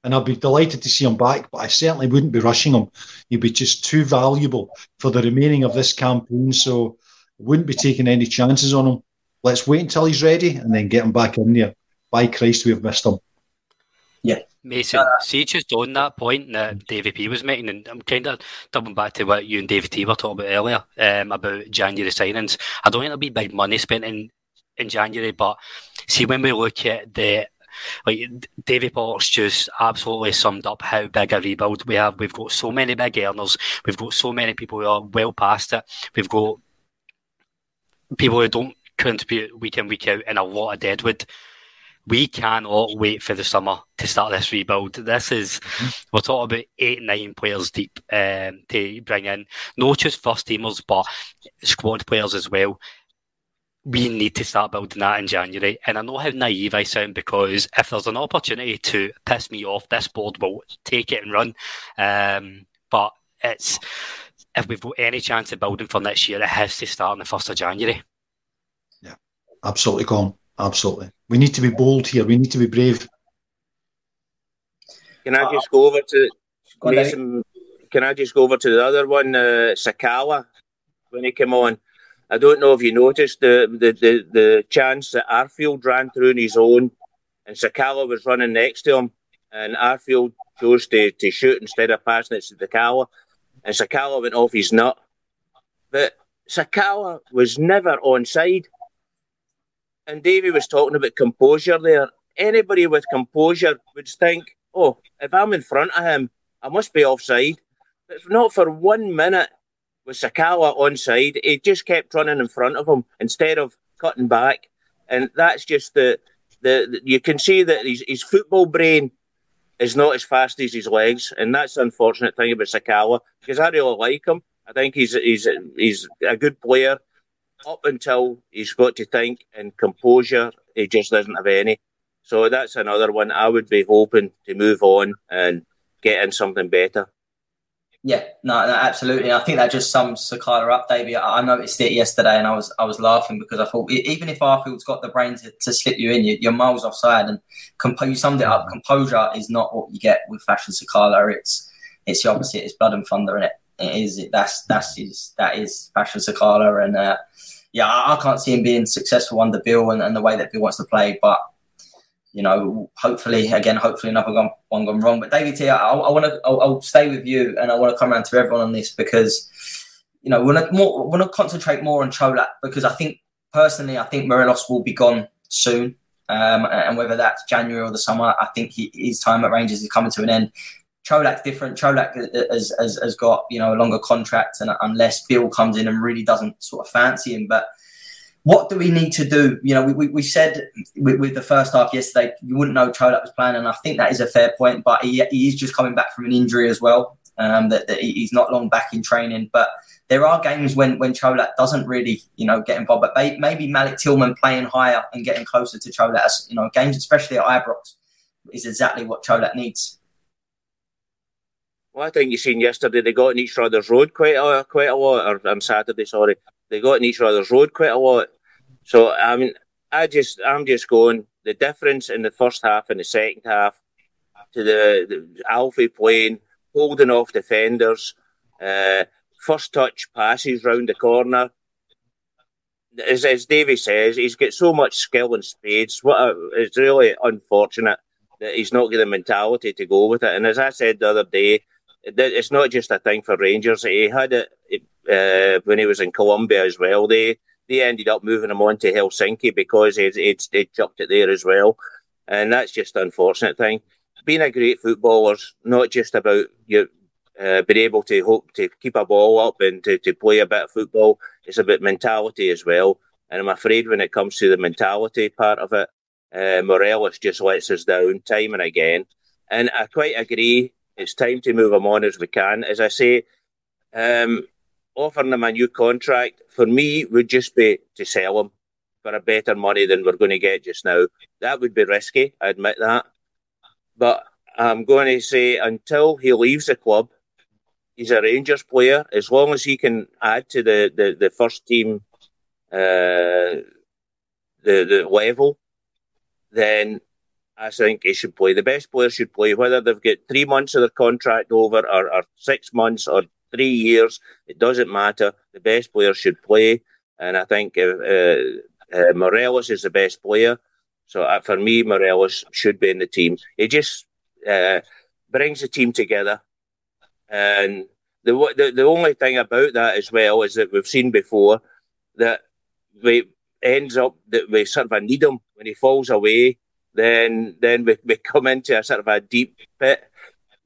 And I'd be delighted to see him back, but I certainly wouldn't be rushing him. He'd be just too valuable for the remaining of this campaign, so I wouldn't be taking any chances on him. Let's wait until he's ready and then get him back in there. By Christ, we have missed him. Yeah. Mason, uh, see, just on that point that Davey P was making, and I'm kind of doubling back to what you and Davey T were talking about earlier um, about January signings. I don't think there'll be big money spent in, in January, but see, when we look at the, like, Davey Potter's just absolutely summed up how big a rebuild we have. We've got so many big earners, we've got so many people who are well past it, we've got people who don't contribute week in, week out, and a lot of deadwood. we cannot wait for the summer to start this rebuild. This is, we're talking about eight, nine players deep um, to bring in. Not just first teamers, but squad players as well. We need to start building that in January. And I know how naive I sound, because if there's an opportunity to piss me off, this board will take it and run. Um, but it's, if we've got any chance of building for next year, it has to start on the first of January. Yeah, absolutely, Colm. Absolutely. We need to be bold here. We need to be brave. Can I just go over to Mason? Can I just go over to the other one, uh, Sakala, when he came on? I don't know if you noticed the, the, the, the chance that Arfield ran through on his own, and Sakala was running next to him, and Arfield chose to, to shoot instead of passing it to Sakala, and Sakala went off his nut. But Sakala was never onside. And Davey was talking about composure there. Anybody with composure would think, oh, if I'm in front of him, I must be offside. But not for one minute was Sakala onside. He just kept running in front of him instead of cutting back. And that's just the... the, the you can see that his, his football brain is not as fast as his legs. And that's the unfortunate thing about Sakala, because I really like him. I think he's he's he's a good player, up until he's got to think and composure, he just doesn't have any. So that's another one I would be hoping to move on and get in something better. Yeah, no, no absolutely. I think that just sums Sakala up, Davey. I noticed it yesterday and I was I was laughing because I thought, even if Arfield's got the brain to, to slip you in, you, you're miles offside. And comp- you summed it up. Composure is not what you get with Fashion Sakala. It's it's the opposite. It's blood and thunder, isn't it? It is. That's that's his, that is Fashion Sakala, and uh, yeah, I, I can't see him being successful under Bill and, and the way that Bill wants to play. But you know, hopefully, again, hopefully another gone, one gone wrong. But David T, I, I want to, I'll, I'll stay with you, and I want to come around to everyone on this because you know we're not more, we're not concentrate more on Colak, because I think personally, I think Morelos will be gone soon, um, and whether that's January or the summer, I think he, his time at Rangers is coming to an end. Colak's different. Colak has, has, has got, you know, a longer contract, and unless Bill comes in and really doesn't sort of fancy him. But what do we need to do? You know, we, we, we said with, with the first half yesterday, you wouldn't know Colak was playing, and I think that is a fair point, but he, he is just coming back from an injury as well, um, that, that he's not long back in training. But there are games when, when Colak doesn't really, you know, get involved. But maybe Malik Tillman playing higher and getting closer to Colak, you know, games, especially at Ibrox, is exactly what Colak needs. Well, I think you've seen yesterday they got in each other's road quite a, quite a lot, or on um, Saturday, sorry. They got in each other's road quite a lot. So, I mean, I just, I'm just going, the difference in the first half and the second half to the, the Alfie playing, holding off defenders, uh, first touch passes round the corner. As, as Davey says, he's got so much skill and spades. What a, it's really unfortunate that he's not got the mentality to go with it. And as I said the other day, it's not just a thing for Rangers. He had it uh, when he was in Colombia as well. They they ended up moving him on to Helsinki because he'd, he'd, he'd chucked it there as well. And that's just an unfortunate thing. Being a great footballer is not just about you uh, being able to hope to keep a ball up and to, to play a bit of football. It's about mentality as well. And I'm afraid when it comes to the mentality part of it, uh, Morelos just lets us down time and again. And I quite agree. It's time to move him on as we can. As I say, um, offering him a new contract, for me, would just be to sell him for a better money than we're going to get just now. That would be risky, I admit that. But I'm going to say, until he leaves the club, he's a Rangers player. As long as he can add to the, the, the first team uh, the, the level, then I think he should play. The best players should play, whether they've got three months of their contract over or, or six months or three years. It doesn't matter. The best players should play. And I think uh, uh, Morelos is the best player. So uh, for me, Morelos should be in the team. He just uh, brings the team together. And the, the the only thing about that as well is that we've seen before that we ends up that we sort of need him when he falls away. Then, then we, we come into a sort of a deep pit.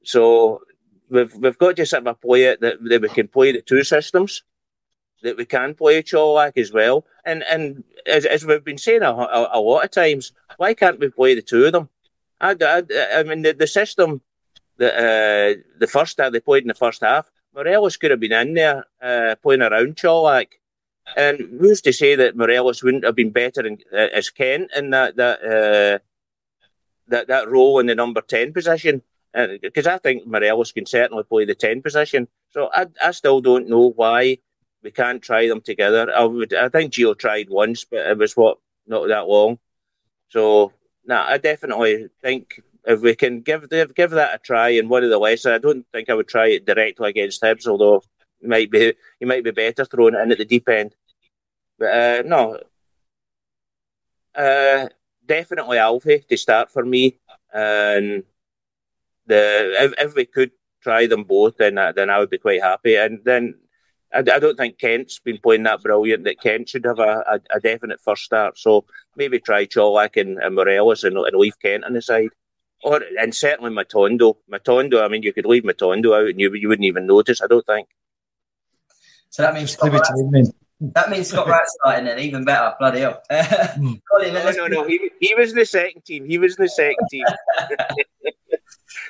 So we've we've got to sort of play it that, that we can play the two systems, that we can play Colak as well. And and as, as we've been saying a, a, a lot of times, why can't we play the two of them? I, I, I mean, the, the system, that uh, the first half, they played in the first half, Morelos could have been in there uh, playing around Colak. And who's to say that Morelos wouldn't have been better in, uh, as Kent in that that, uh, that that role in the number ten position? Because uh, I think Morelos can certainly play the ten position. So I, I still don't know why we can't try them together. I would, I think Gio tried once, but it was, what, not that long. So, nah, I definitely think if we can give give that a try in one of the lesser, I don't think I would try it directly against Hibs, although you might be you might be better throwing it in at the deep end. But uh, no, uh, definitely Alfie to start for me. And the if, if we could try them both, then uh, then I would be quite happy. And then I, I don't think Kent's been playing that brilliant that Kent should have a, a, a definite first start. So maybe try Colak and, and Morelos and, and leave Kent on the side. Or, and certainly Matondo. Matondo, I mean, you could leave Matondo out and you, you wouldn't even notice, I don't think. So that means Scott Wright, that means Scott Wright starting then, even better, bloody hell. Mm. Colin, no, no, no, he, he was in the second team. He was in the second team.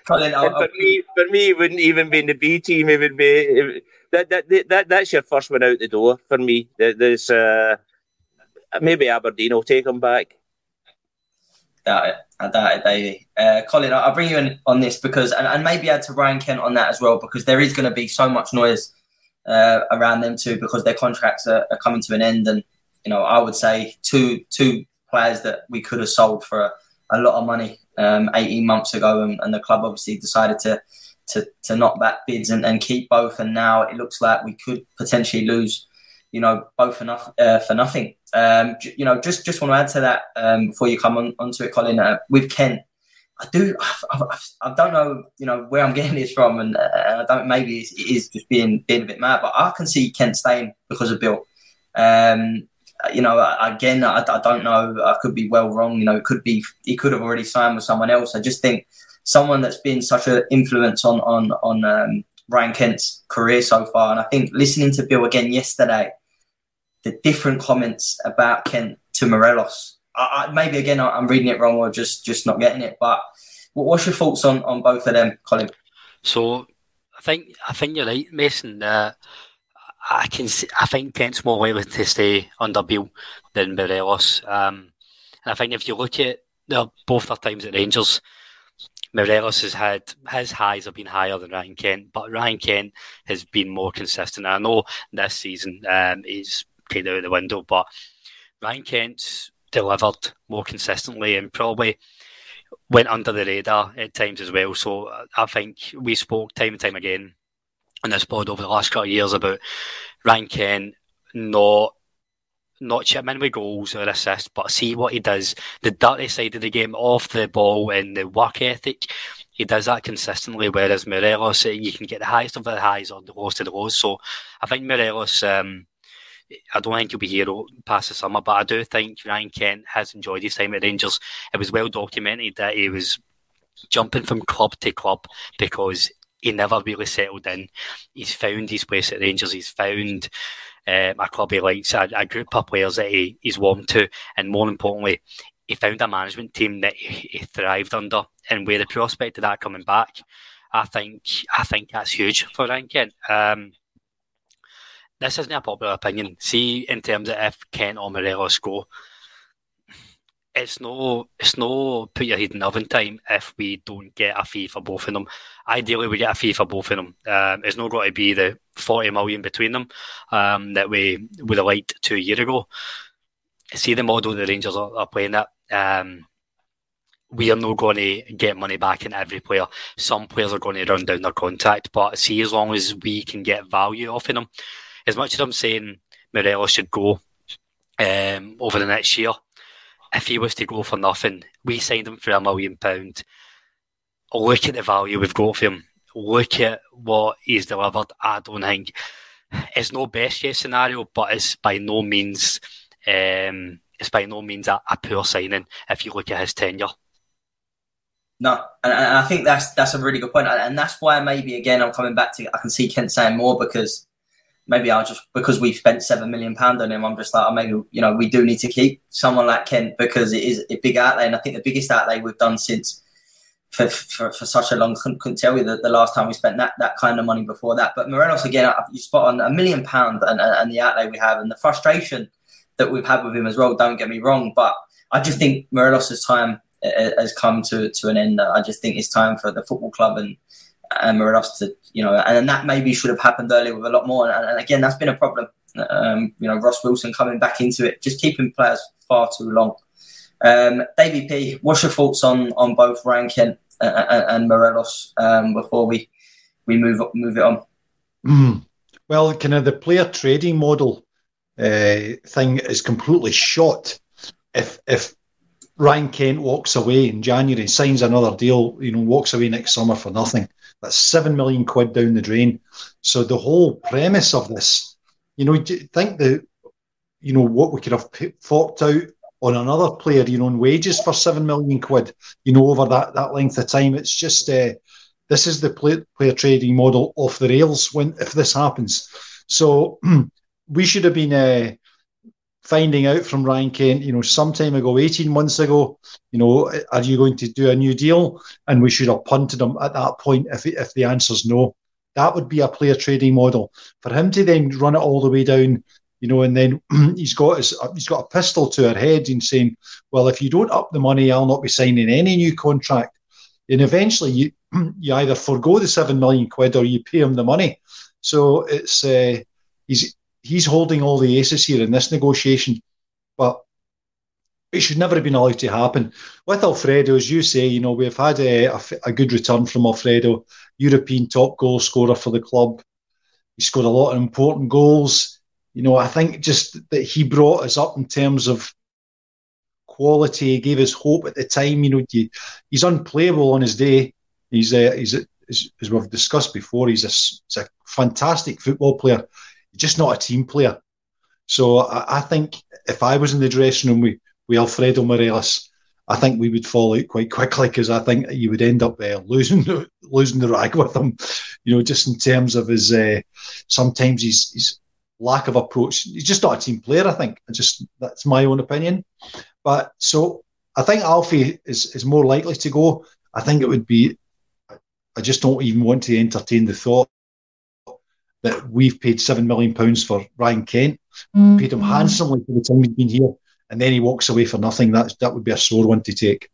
Colin, I'll, for, I'll... Me, for me, he wouldn't even be in the B team. He would be, it, that, that, that, that, that's your first one out the door for me. There, there's uh, maybe Aberdeen will take him back. Doubt it. I doubt it, Davey. Uh, Colin, I'll bring you in on this because, and, and maybe add to Ryan Kent on that as well, because there is going to be so much noise uh, around them two because their contracts are, are coming to an end. And, you know, I would say two two players that we could have sold for a, a lot of money um, eighteen months ago. And, and the club obviously decided to to, to knock back bids and, and keep both. And now it looks like we could potentially lose, you know, both enough uh, for nothing. Um, you know, just, just want to add to that um, before you come on onto it, Colin. Uh, with Kent, I do, I, I, I don't know, you know, where I'm getting this from, and uh, I don't. Maybe it's, it is just being being a bit mad, but I can see Kent staying because of Bill. Um, you know, again, I, I don't know. I could be well wrong. You know, it could be he could have already signed with someone else. I just think someone that's been such an influence on on on um, Ryan Kent's career so far, and I think listening to Bill again yesterday. The different comments about Kent to Morelos. I, I, maybe, again, I, I'm reading it wrong or just, just not getting it. But what, what's your thoughts on, on both of them, Colin? So I think I think you're right, Mason. Uh, I can see, I think Kent's more likely to stay under Beale than Morelos. Um, and I think if you look at the, both their times at Rangers, Morelos has had, his highs have been higher than Ryan Kent, but Ryan Kent has been more consistent. I know this season um, he's kind of out the window, but Ryan Kent's delivered more consistently and probably went under the radar at times as well. So I think we spoke time and time again on this pod over the last couple of years about Ryan Kent not not chipping in with goals or assists, but see what he does, the dirty side of the game, off the ball and the work ethic. He does that consistently, whereas Morelos, you can get the highest of the highs or the lowest of the lows. So I think Morelos... Um, I don't think he'll be here past the summer, but I do think Ryan Kent has enjoyed his time at Rangers. It was well documented that he was jumping from club to club because he never really settled in. He's found his place at Rangers. He's found um, a club he likes, a, a group of players that he, he's warmed to, and more importantly, he found a management team that he, he thrived under. And with the prospect of that coming back, I think I think that's huge for Ryan Kent. Um, This isn't a popular opinion. See, in terms of if Kent or Morelos go, it's no, it's no put your head in the oven time if we don't get a fee for both of them. Ideally, we get a fee for both of them. Um, it's not going to be the forty million between them um, that we would have liked two years ago. See the model the Rangers are, are playing at. Um, we are not going to get money back in every player. Some players are going to run down their contract, but see, as long as we can get value off of them. As much as I'm saying Morelos should go um, over the next year, if he was to go for nothing, we signed him for a million pounds. Look at the value we've got for him. Look at what he's delivered. I don't think it's no best case scenario, but it's by no means um, it's by no means a, a poor signing if you look at his tenure. No, and, and I think that's that's a really good point, and that's why maybe again I'm coming back to I can see Kent saying more because. maybe I just, because we've spent seven million pounds on him, I'm just like, oh, maybe, you know, we do need to keep someone like Kent because it is a big outlay. And I think the biggest outlay we've done since, for for, for such a long, couldn't, couldn't tell you the, the last time we spent that, that kind of money before that. But Morelos, again, you spot on, a million pounds and, and the outlay we have and the frustration that we've had with him as well, don't get me wrong. But I just think Morelos' time has come to, to an end. I just think it's time for the football club and, and Morelos to, you know, and that maybe should have happened earlier with a lot more. And, and again, that's been a problem. Um, you know, Ross Wilson coming back into it, just keeping players far too long. Um, Davey P, what's your thoughts on, on both Ryan Kent and, and, and Morelos um, before we, we move up, move it on? Mm. Well, kind of the player trading model uh, thing is completely shot. If if Ryan Kent walks away in January, signs another deal, you know, walks away next summer for nothing, that's seven million quid down the drain. So the whole premise of this, you know, do you think that, you know, what we could have forked out on another player, you know, in wages for seven million quid, you know, over that, that length of time? It's just, uh, this is the play, player trading model off the rails when, if this happens. So we should have been, uh, finding out from Ryan Kent, you know, some time ago, eighteen months ago, you know, are you going to do a new deal? And we should have punted him at that point if if the answer's no. That would be a player trading model. For him to then run it all the way down, you know, and then he's got his, he's got a pistol to her head and saying, well, if you don't up the money, I'll not be signing any new contract. And eventually you you either forgo the seven million quid or you pay him the money. So it's, uh, he's... he's holding all the aces here in this negotiation, but it should never have been allowed to happen. With Alfredo, as you say, you know, we've had a, a, a good return from Alfredo, European top goal scorer for the club. He scored a lot of important goals. You know, I think just that he brought us up in terms of quality, gave us hope at the time. You know, he's unplayable on his day. He's, a, he's a, as we've discussed before, he's a, he's a fantastic football player, just not a team player. So I, I think if I was in the dressing room with, with Alfredo Morelos, I think we would fall out quite quickly, because I think you would end up uh, losing losing the rag with him, you know, just in terms of his uh, sometimes his, his lack of approach. He's just not a team player, I think. I just that's my own opinion. But so I think Alfie is, is more likely to go. I think it would be, I just don't even want to entertain the thought that we've paid seven million pounds for Ryan Kent, mm. paid him handsomely for the time he's been here, and then he walks away for nothing. That, that would be a sore one to take.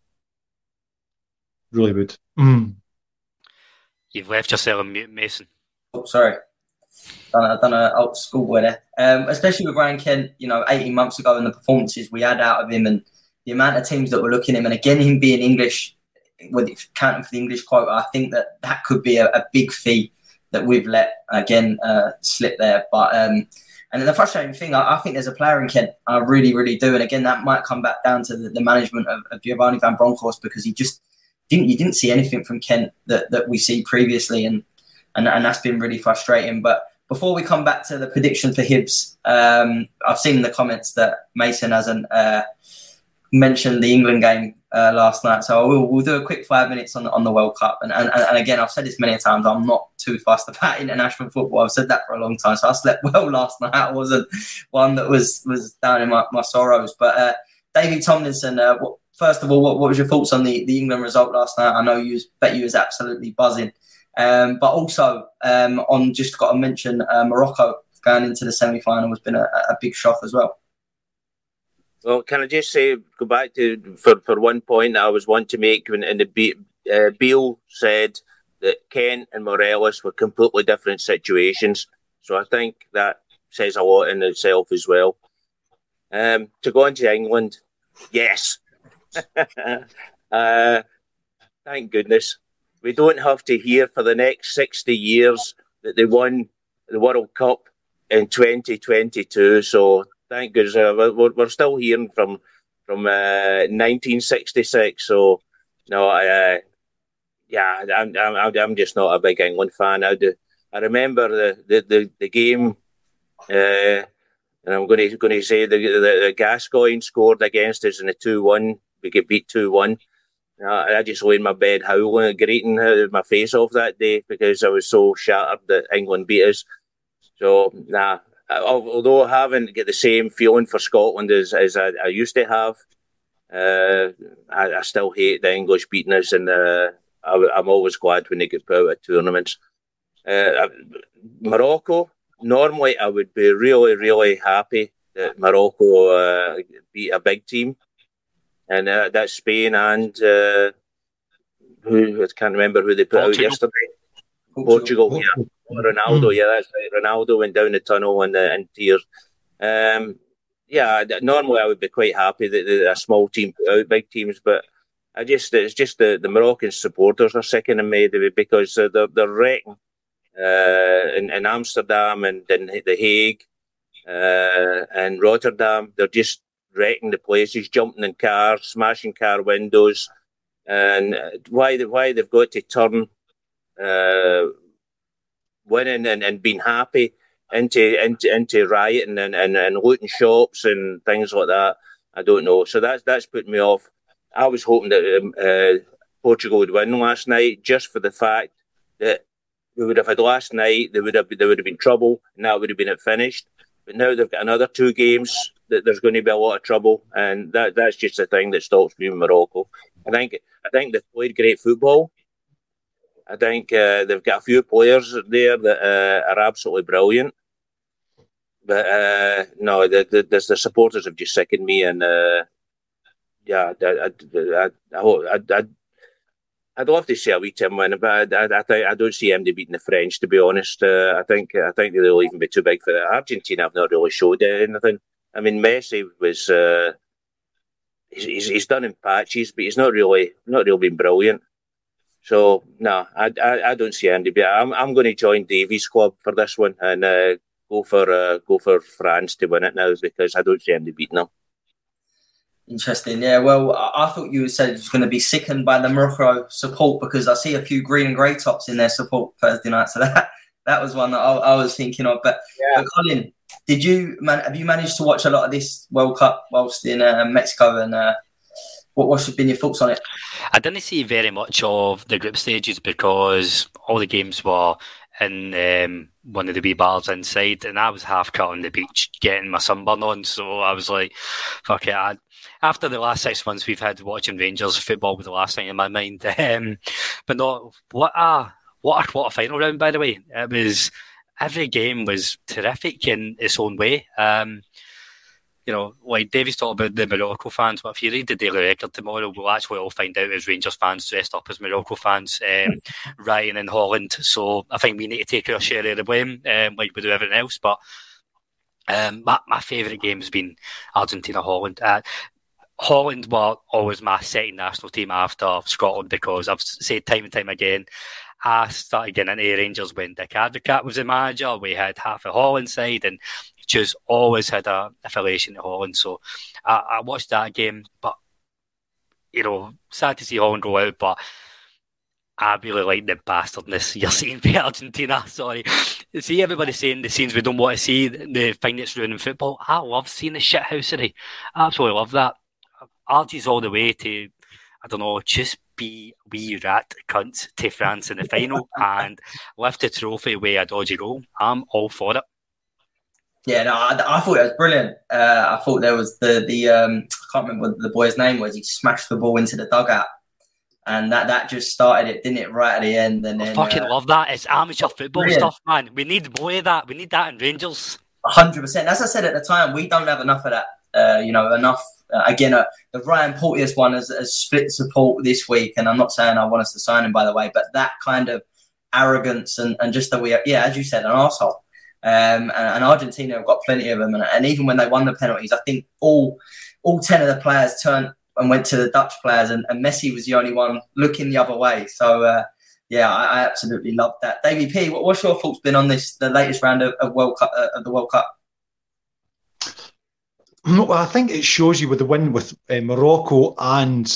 Really would. Mm. You've left yourself on mute, Mason. Oh, sorry. I've done an old schoolboy there. Um, especially with Ryan Kent, you know, eighteen months ago and the performances we had out of him and the amount of teams that were looking at him, and again, him being English, with it, counting for the English quota, I think that that could be a, a big fee that we've let, again, uh, slip there. But um, and the frustrating thing, I, I think there's a player in Kent. I really, really do. And again, that might come back down to the, the management of, of Giovanni Van Bronkhorst, because he just didn't, you didn't see anything from Kent that, that we see previously. And, and and that's been really frustrating. But before we come back to the prediction for Hibs, um, I've seen in the comments that Mason hasn't uh, mentioned the England game Uh, last night, so we'll, we'll do a quick five minutes on, on the World Cup, and, and and again, I've said this many times, I'm not too fussed about international football. I've said that for a long time, so I slept well last night. I wasn't one that was was down in my, my sorrows, but uh, David Tomlinson, uh, what, first of all, what, what was your thoughts on the, the England result last night? I know you bet you was absolutely buzzing, um, but also um, on just got to mention uh, Morocco going into the semi-final has been a, a big shock as well. Well, can I just say, go back to, for, for one point that I was wanting to make, when in the Be- uh, Beale said that Kent and Morelos were completely different situations. So I think that says a lot in itself as well. Um, to go on to England, yes. uh, thank goodness. We don't have to hear for the next sixty years that they won the World Cup in twenty twenty-two, so... Thank goodness. We're still hearing from from uh, nineteen sixty-six. So no, I, uh, yeah, I'm, I'm I'm just not a big England fan. I do. I remember the the the, the game, uh, and I'm going to going to say the, the the Gascoigne scored against us in a two-one. We get beat two-one. Uh, I just lay in my bed howling and greeting my face off that day because I was so shattered that England beat us. So, nah, although I haven't got the same feeling for Scotland as, as I, I used to have, uh, I, I still hate the English beating us, and uh, I, I'm always glad when they get put out of tournaments. Uh, Morocco, normally I would be really, really happy that Morocco uh, beat a big team. And uh, that's Spain and uh, who I can't remember who they put Portugal. out yesterday. Portugal, Portugal. yeah. Ronaldo, mm. yeah, that's right. Ronaldo went down the tunnel in, the, in tears. Um, yeah, normally I would be quite happy that, that a small team put out big teams, but I just it's just the, the Moroccan supporters are sickening in me because they're, they're wrecking uh, in, in Amsterdam and in The Hague uh, and Rotterdam. They're just wrecking the places, jumping in cars, smashing car windows. And why, they, why they've got to turn... Uh, winning and, and being happy into into into rioting and, and, and looting shops and things like that. I don't know. So that's that's put me off. I was hoping that uh, Portugal would win last night, just for the fact that we would have had last night. There would have there would have been trouble, and that would have been it finished. But now they've got another two games that there's going to be a lot of trouble, and that that's just the thing that stops me in Morocco. I think I think they've played great football. I think uh, they've got a few players there that uh, are absolutely brilliant. But uh, no, the, the, the, the supporters have just sickened me. And uh, yeah, I, I, I, I, I'd love to see a wee Tim win, but I, I, I don't see him beating the French, to be honest. Uh, I think I think they'll even be too big for that. Argentina have not really showed anything. I mean, Messi was, uh, he's, he's done in patches, but he's not really, not really been brilliant. So no, I, I I don't see Andy. But I'm I'm going to join Davies' club for this one and uh, go for uh, go for France to win it now, because I don't see Andy beating them. Interesting. Yeah. Well, I, I thought you said it was going to be sickened by the Morocco support, because I see a few green and grey tops in their support Thursday night. So that that was one that I, I was thinking of. But, yeah. but Colin, did you man? Have you managed to watch a lot of this World Cup whilst in uh, Mexico and? Uh, What what's been your thoughts on it? I didn't see very much of the group stages because all the games were in um, one of the wee bars inside, and I was half cut on the beach getting my sunburn on, so I was like, fuck it. I, after the last six months we've had watching Rangers football was the last thing in my mind. Um, but no, what a, what a quarter-final round, by the way. It was, every game was terrific in its own way. Um You know, like Davies talked about the Morocco fans, but if you read the Daily Record tomorrow, we'll actually all find out as Rangers fans dressed up as Morocco fans, um, Ryan in Holland. So I think we need to take our share of the blame, um, like we do everything else. But um, my, my favourite game has been Argentina-Holland. Uh, Holland were always my second national team after Scotland, because I've said time and time again, I started getting into Rangers when Dick Advocaat was the manager. We had half a Holland side, and just always had an affiliation to Holland. So I, I watched that game, but, you know, sad to see Holland go out, but I really like the bastardness you're seeing for Argentina. Sorry. See everybody saying the scenes we don't want to see, the thing that's ruining football. I love seeing the shithousery. I absolutely love that. Argie's all the way to, I don't know, just be wee rat cunts to France in the final and lift the trophy with a dodgy goal. I'm all for it. Yeah, no, I, I thought it was brilliant. Uh, I thought there was the, the um, I can't remember what the boy's name was. He smashed the ball into the dugout. And that, that just started it, didn't it, right at the end? And then, I fucking uh, love that. It's amateur football brilliant. Stuff, man. We need more of that. We need that in Rangers. one hundred percent. As I said at the time, we don't have enough of that. Uh, you know, enough. Uh, again, uh, the Ryan Porteous one has, has split support this week. And I'm not saying I want us to sign him, by the way, but that kind of arrogance and, and just the way, yeah, as you said, an arsehole. Um, and, and Argentina have got plenty of them, and, and even when they won the penalties, I think all all ten of the players turned and went to the Dutch players, and, and Messi was the only one looking the other way. So uh, yeah, I, I absolutely loved that. Davey P, what, what's your thoughts been on this, the latest round of, of World Cup, uh, of the World Cup? Well, I think it shows you with the win with uh, Morocco and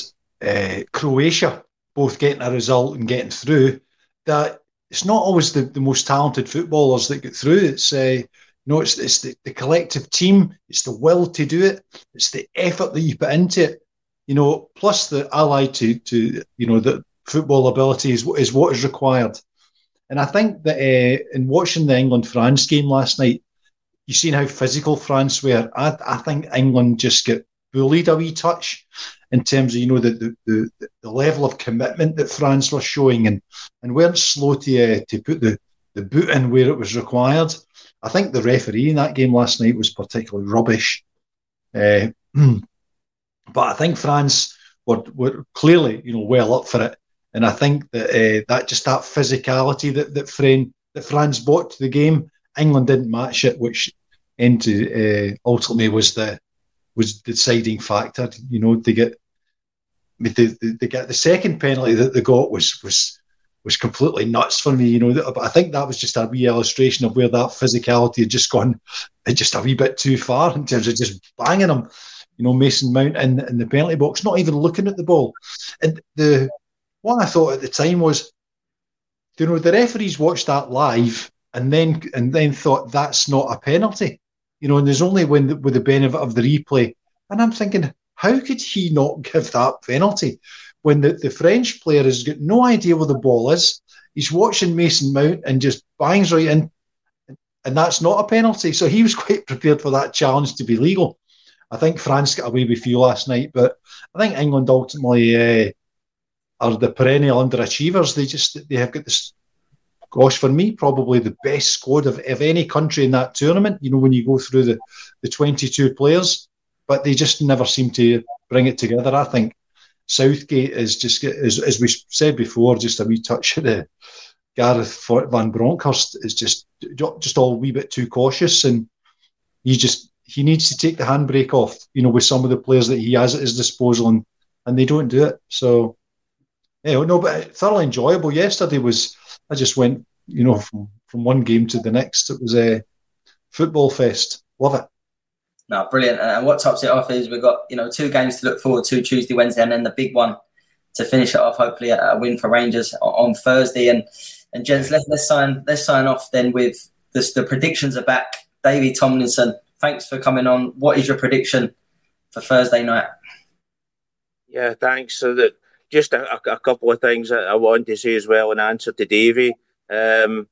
uh, Croatia both getting a result and getting through that. It's not always the, the most talented footballers that get through. It's uh, you know, it's it's the, the collective team. It's the will to do it. It's the effort that you put into it. You know, plus the ally to to you know the football ability is is what is required. And I think that uh, in watching the England-France game last night, you've seen how physical France were. I, I think England just get bullied a wee touch in terms of, you know, the the, the level of commitment that France were showing, and, and weren't slow to uh, to put the, the boot in where it was required. I think the referee in that game last night was particularly rubbish. Uh, but I think France were, were clearly, you know, well up for it. And I think that uh, that just that physicality that that, Fran, that France brought to the game, England didn't match it, which into uh, ultimately was the was the deciding factor. You know, they get the the, they get the second penalty that they got was was was completely nuts for me. You know, but I think that was just a wee illustration of where that physicality had just gone just a wee bit too far in terms of just banging them. You know, Mason Mount in, in the penalty box, not even looking at the ball, and the. What I thought at the time was, you know, the referees watched that live and then and then thought that's not a penalty, you know, and there's only when the, with the benefit of the replay. And I'm thinking, how could he not give that penalty when the, the French player has got no idea where the ball is? He's watching Mason Mount and just bangs right in, and that's not a penalty. So he was quite prepared for that challenge to be legal. I think France got away with few last night, but I think England ultimately. Uh, Are the perennial underachievers. They just they have got this. Gosh, for me, probably the best squad of, of any country in that tournament. You know, when you go through the, the twenty-two players, but they just never seem to bring it together. I think Southgate is just as as we said before, just a wee touch of the Gareth Van Bronkhorst is just just all a wee bit too cautious, and he just he needs to take the handbrake off. You know, with some of the players that he has at his disposal, and and they don't do it. So. Yeah, no, but thoroughly enjoyable. Yesterday was, I just went, you know, from, from one game to the next. It was a football fest. Love it. No, brilliant. And what tops it off is we've got, you know, two games to look forward to, Tuesday, Wednesday, and then the big one to finish it off, hopefully a win for Rangers on Thursday. And, and gents, let's, let's, sign, let's sign off then with this, the predictions are back. David Tomlinson, thanks for coming on. What is your prediction for Thursday night? Yeah, thanks. So that. Just a, a couple of things that I wanted to say as well in answer to Davey. Um,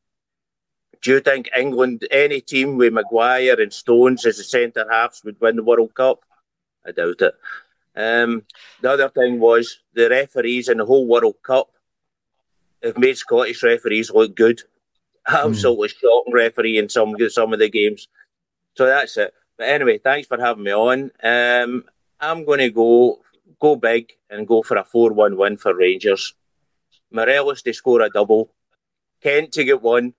do you think England, any team with Maguire and Stones as the centre-halves would win the World Cup? I doubt it. Um, the other thing was the referees in the whole World Cup have made Scottish referees look good. Absolutely mm. shocking referee in some, some of the games. So that's it. But anyway, thanks for having me on. Um, I'm going to go... Go big and go for a four one win for Rangers. Morelos to score a double. Kent to get one.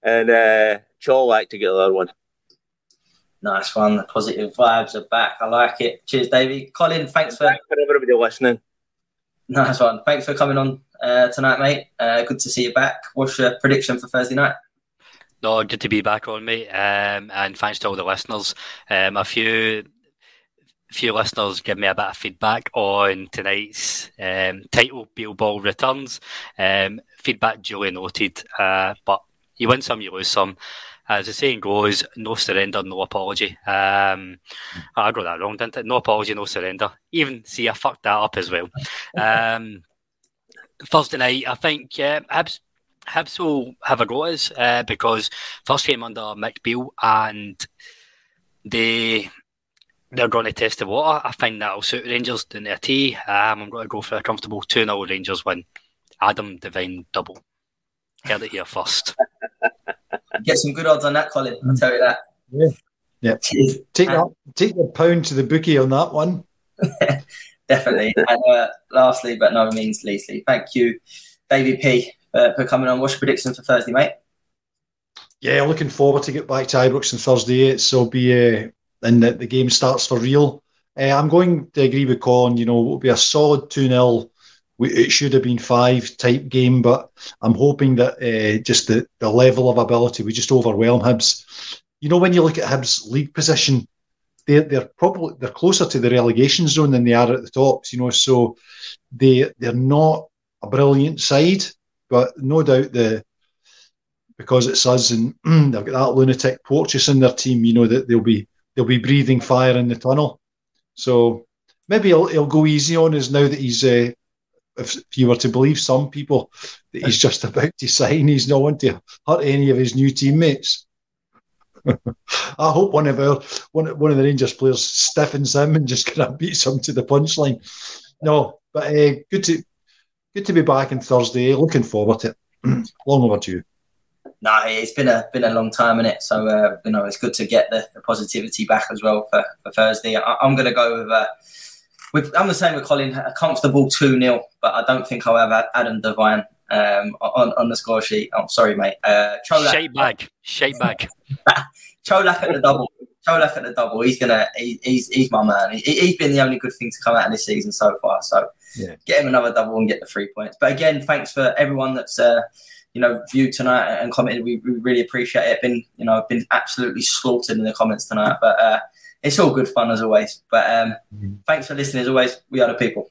and uh, Colak to get the other one. Nice one. The positive vibes are back. I like it. Cheers, Davey. Colin, thanks for... Thanks for everybody listening. Nice one. Thanks for coming on uh, tonight, mate. Uh, good to see you back. What's your prediction for Thursday night? No, good to be back on, mate. Um, and thanks to all the listeners. Um, a few... few listeners give me a bit of feedback on tonight's um, title, Bealeball returns. Um, feedback duly noted, uh, but you win some, you lose some. As the saying goes, no surrender, no apology. Um, I got that wrong, didn't I? No apology, no surrender. Even, see, I fucked that up as well. Um, Thursday night, I think, yeah, Hibs, Hibs will have a go at us uh, because first came under Mick Beale and they... They're going to test the water. I think that'll suit Rangers in their tea. Um, I'm going to go for a comfortable two nil Rangers win. Adam Devine double. Heard it here first. Get some good odds on that, Colin. I'll tell you that. Yeah. yeah. Take that, take the pound to the bookie on that one. Definitely. And uh, lastly, but no means leastly, thank you, Davey P, uh, for coming on. What's your prediction for Thursday, mate? Yeah, looking forward to get back to Ibrox on Thursday. It's so be... Uh, and that the game starts for real. Uh, I'm going to agree with Colin, you know, it'll be a solid two nil. We, it should have been five type game, but I'm hoping that uh, just the, the level of ability, we just overwhelm Hibs. You know, when you look at Hibs' league position, they're, they're probably they're closer to the relegation zone than they are at the tops, you know, so they, they're not a brilliant side, but no doubt the because it's us and they've got that lunatic Porteous in their team, you know, that they'll be They'll be breathing fire in the tunnel. So maybe he'll, he'll go easy on us now that he's uh, if, if you were to believe some people, that he's just about to sign. He's not wanting to hurt any of his new teammates. I hope one of our one, one of the Rangers players stiffens him and just kind of beats him to the punchline. No, but uh, good to good to be back on Thursday. Looking forward to it. Long overdue. No, it's been a been a long time, innit? So uh, you know, it's good to get the, the positivity back as well for, for Thursday. I, I'm going to go with, uh, with. I'm the same with Colin. A comfortable two nil, but I don't think I'll have Adam Devine um, on on the score sheet. I'm oh, sorry, mate. Uh, Cholak, shape bag, shape bag. Colak at the double. Colak at the double. He's gonna. He, he's he's my man. He, he's been the only good thing to come out of this season so far. So yeah. Get him another double and get the three points. But again, thanks for everyone that's. Uh, You know, viewed tonight and commented. We, we really appreciate it. Been, you know, been absolutely slaughtered in the comments tonight, but uh, it's all good fun as always. But um, thanks for listening as always. We are the people.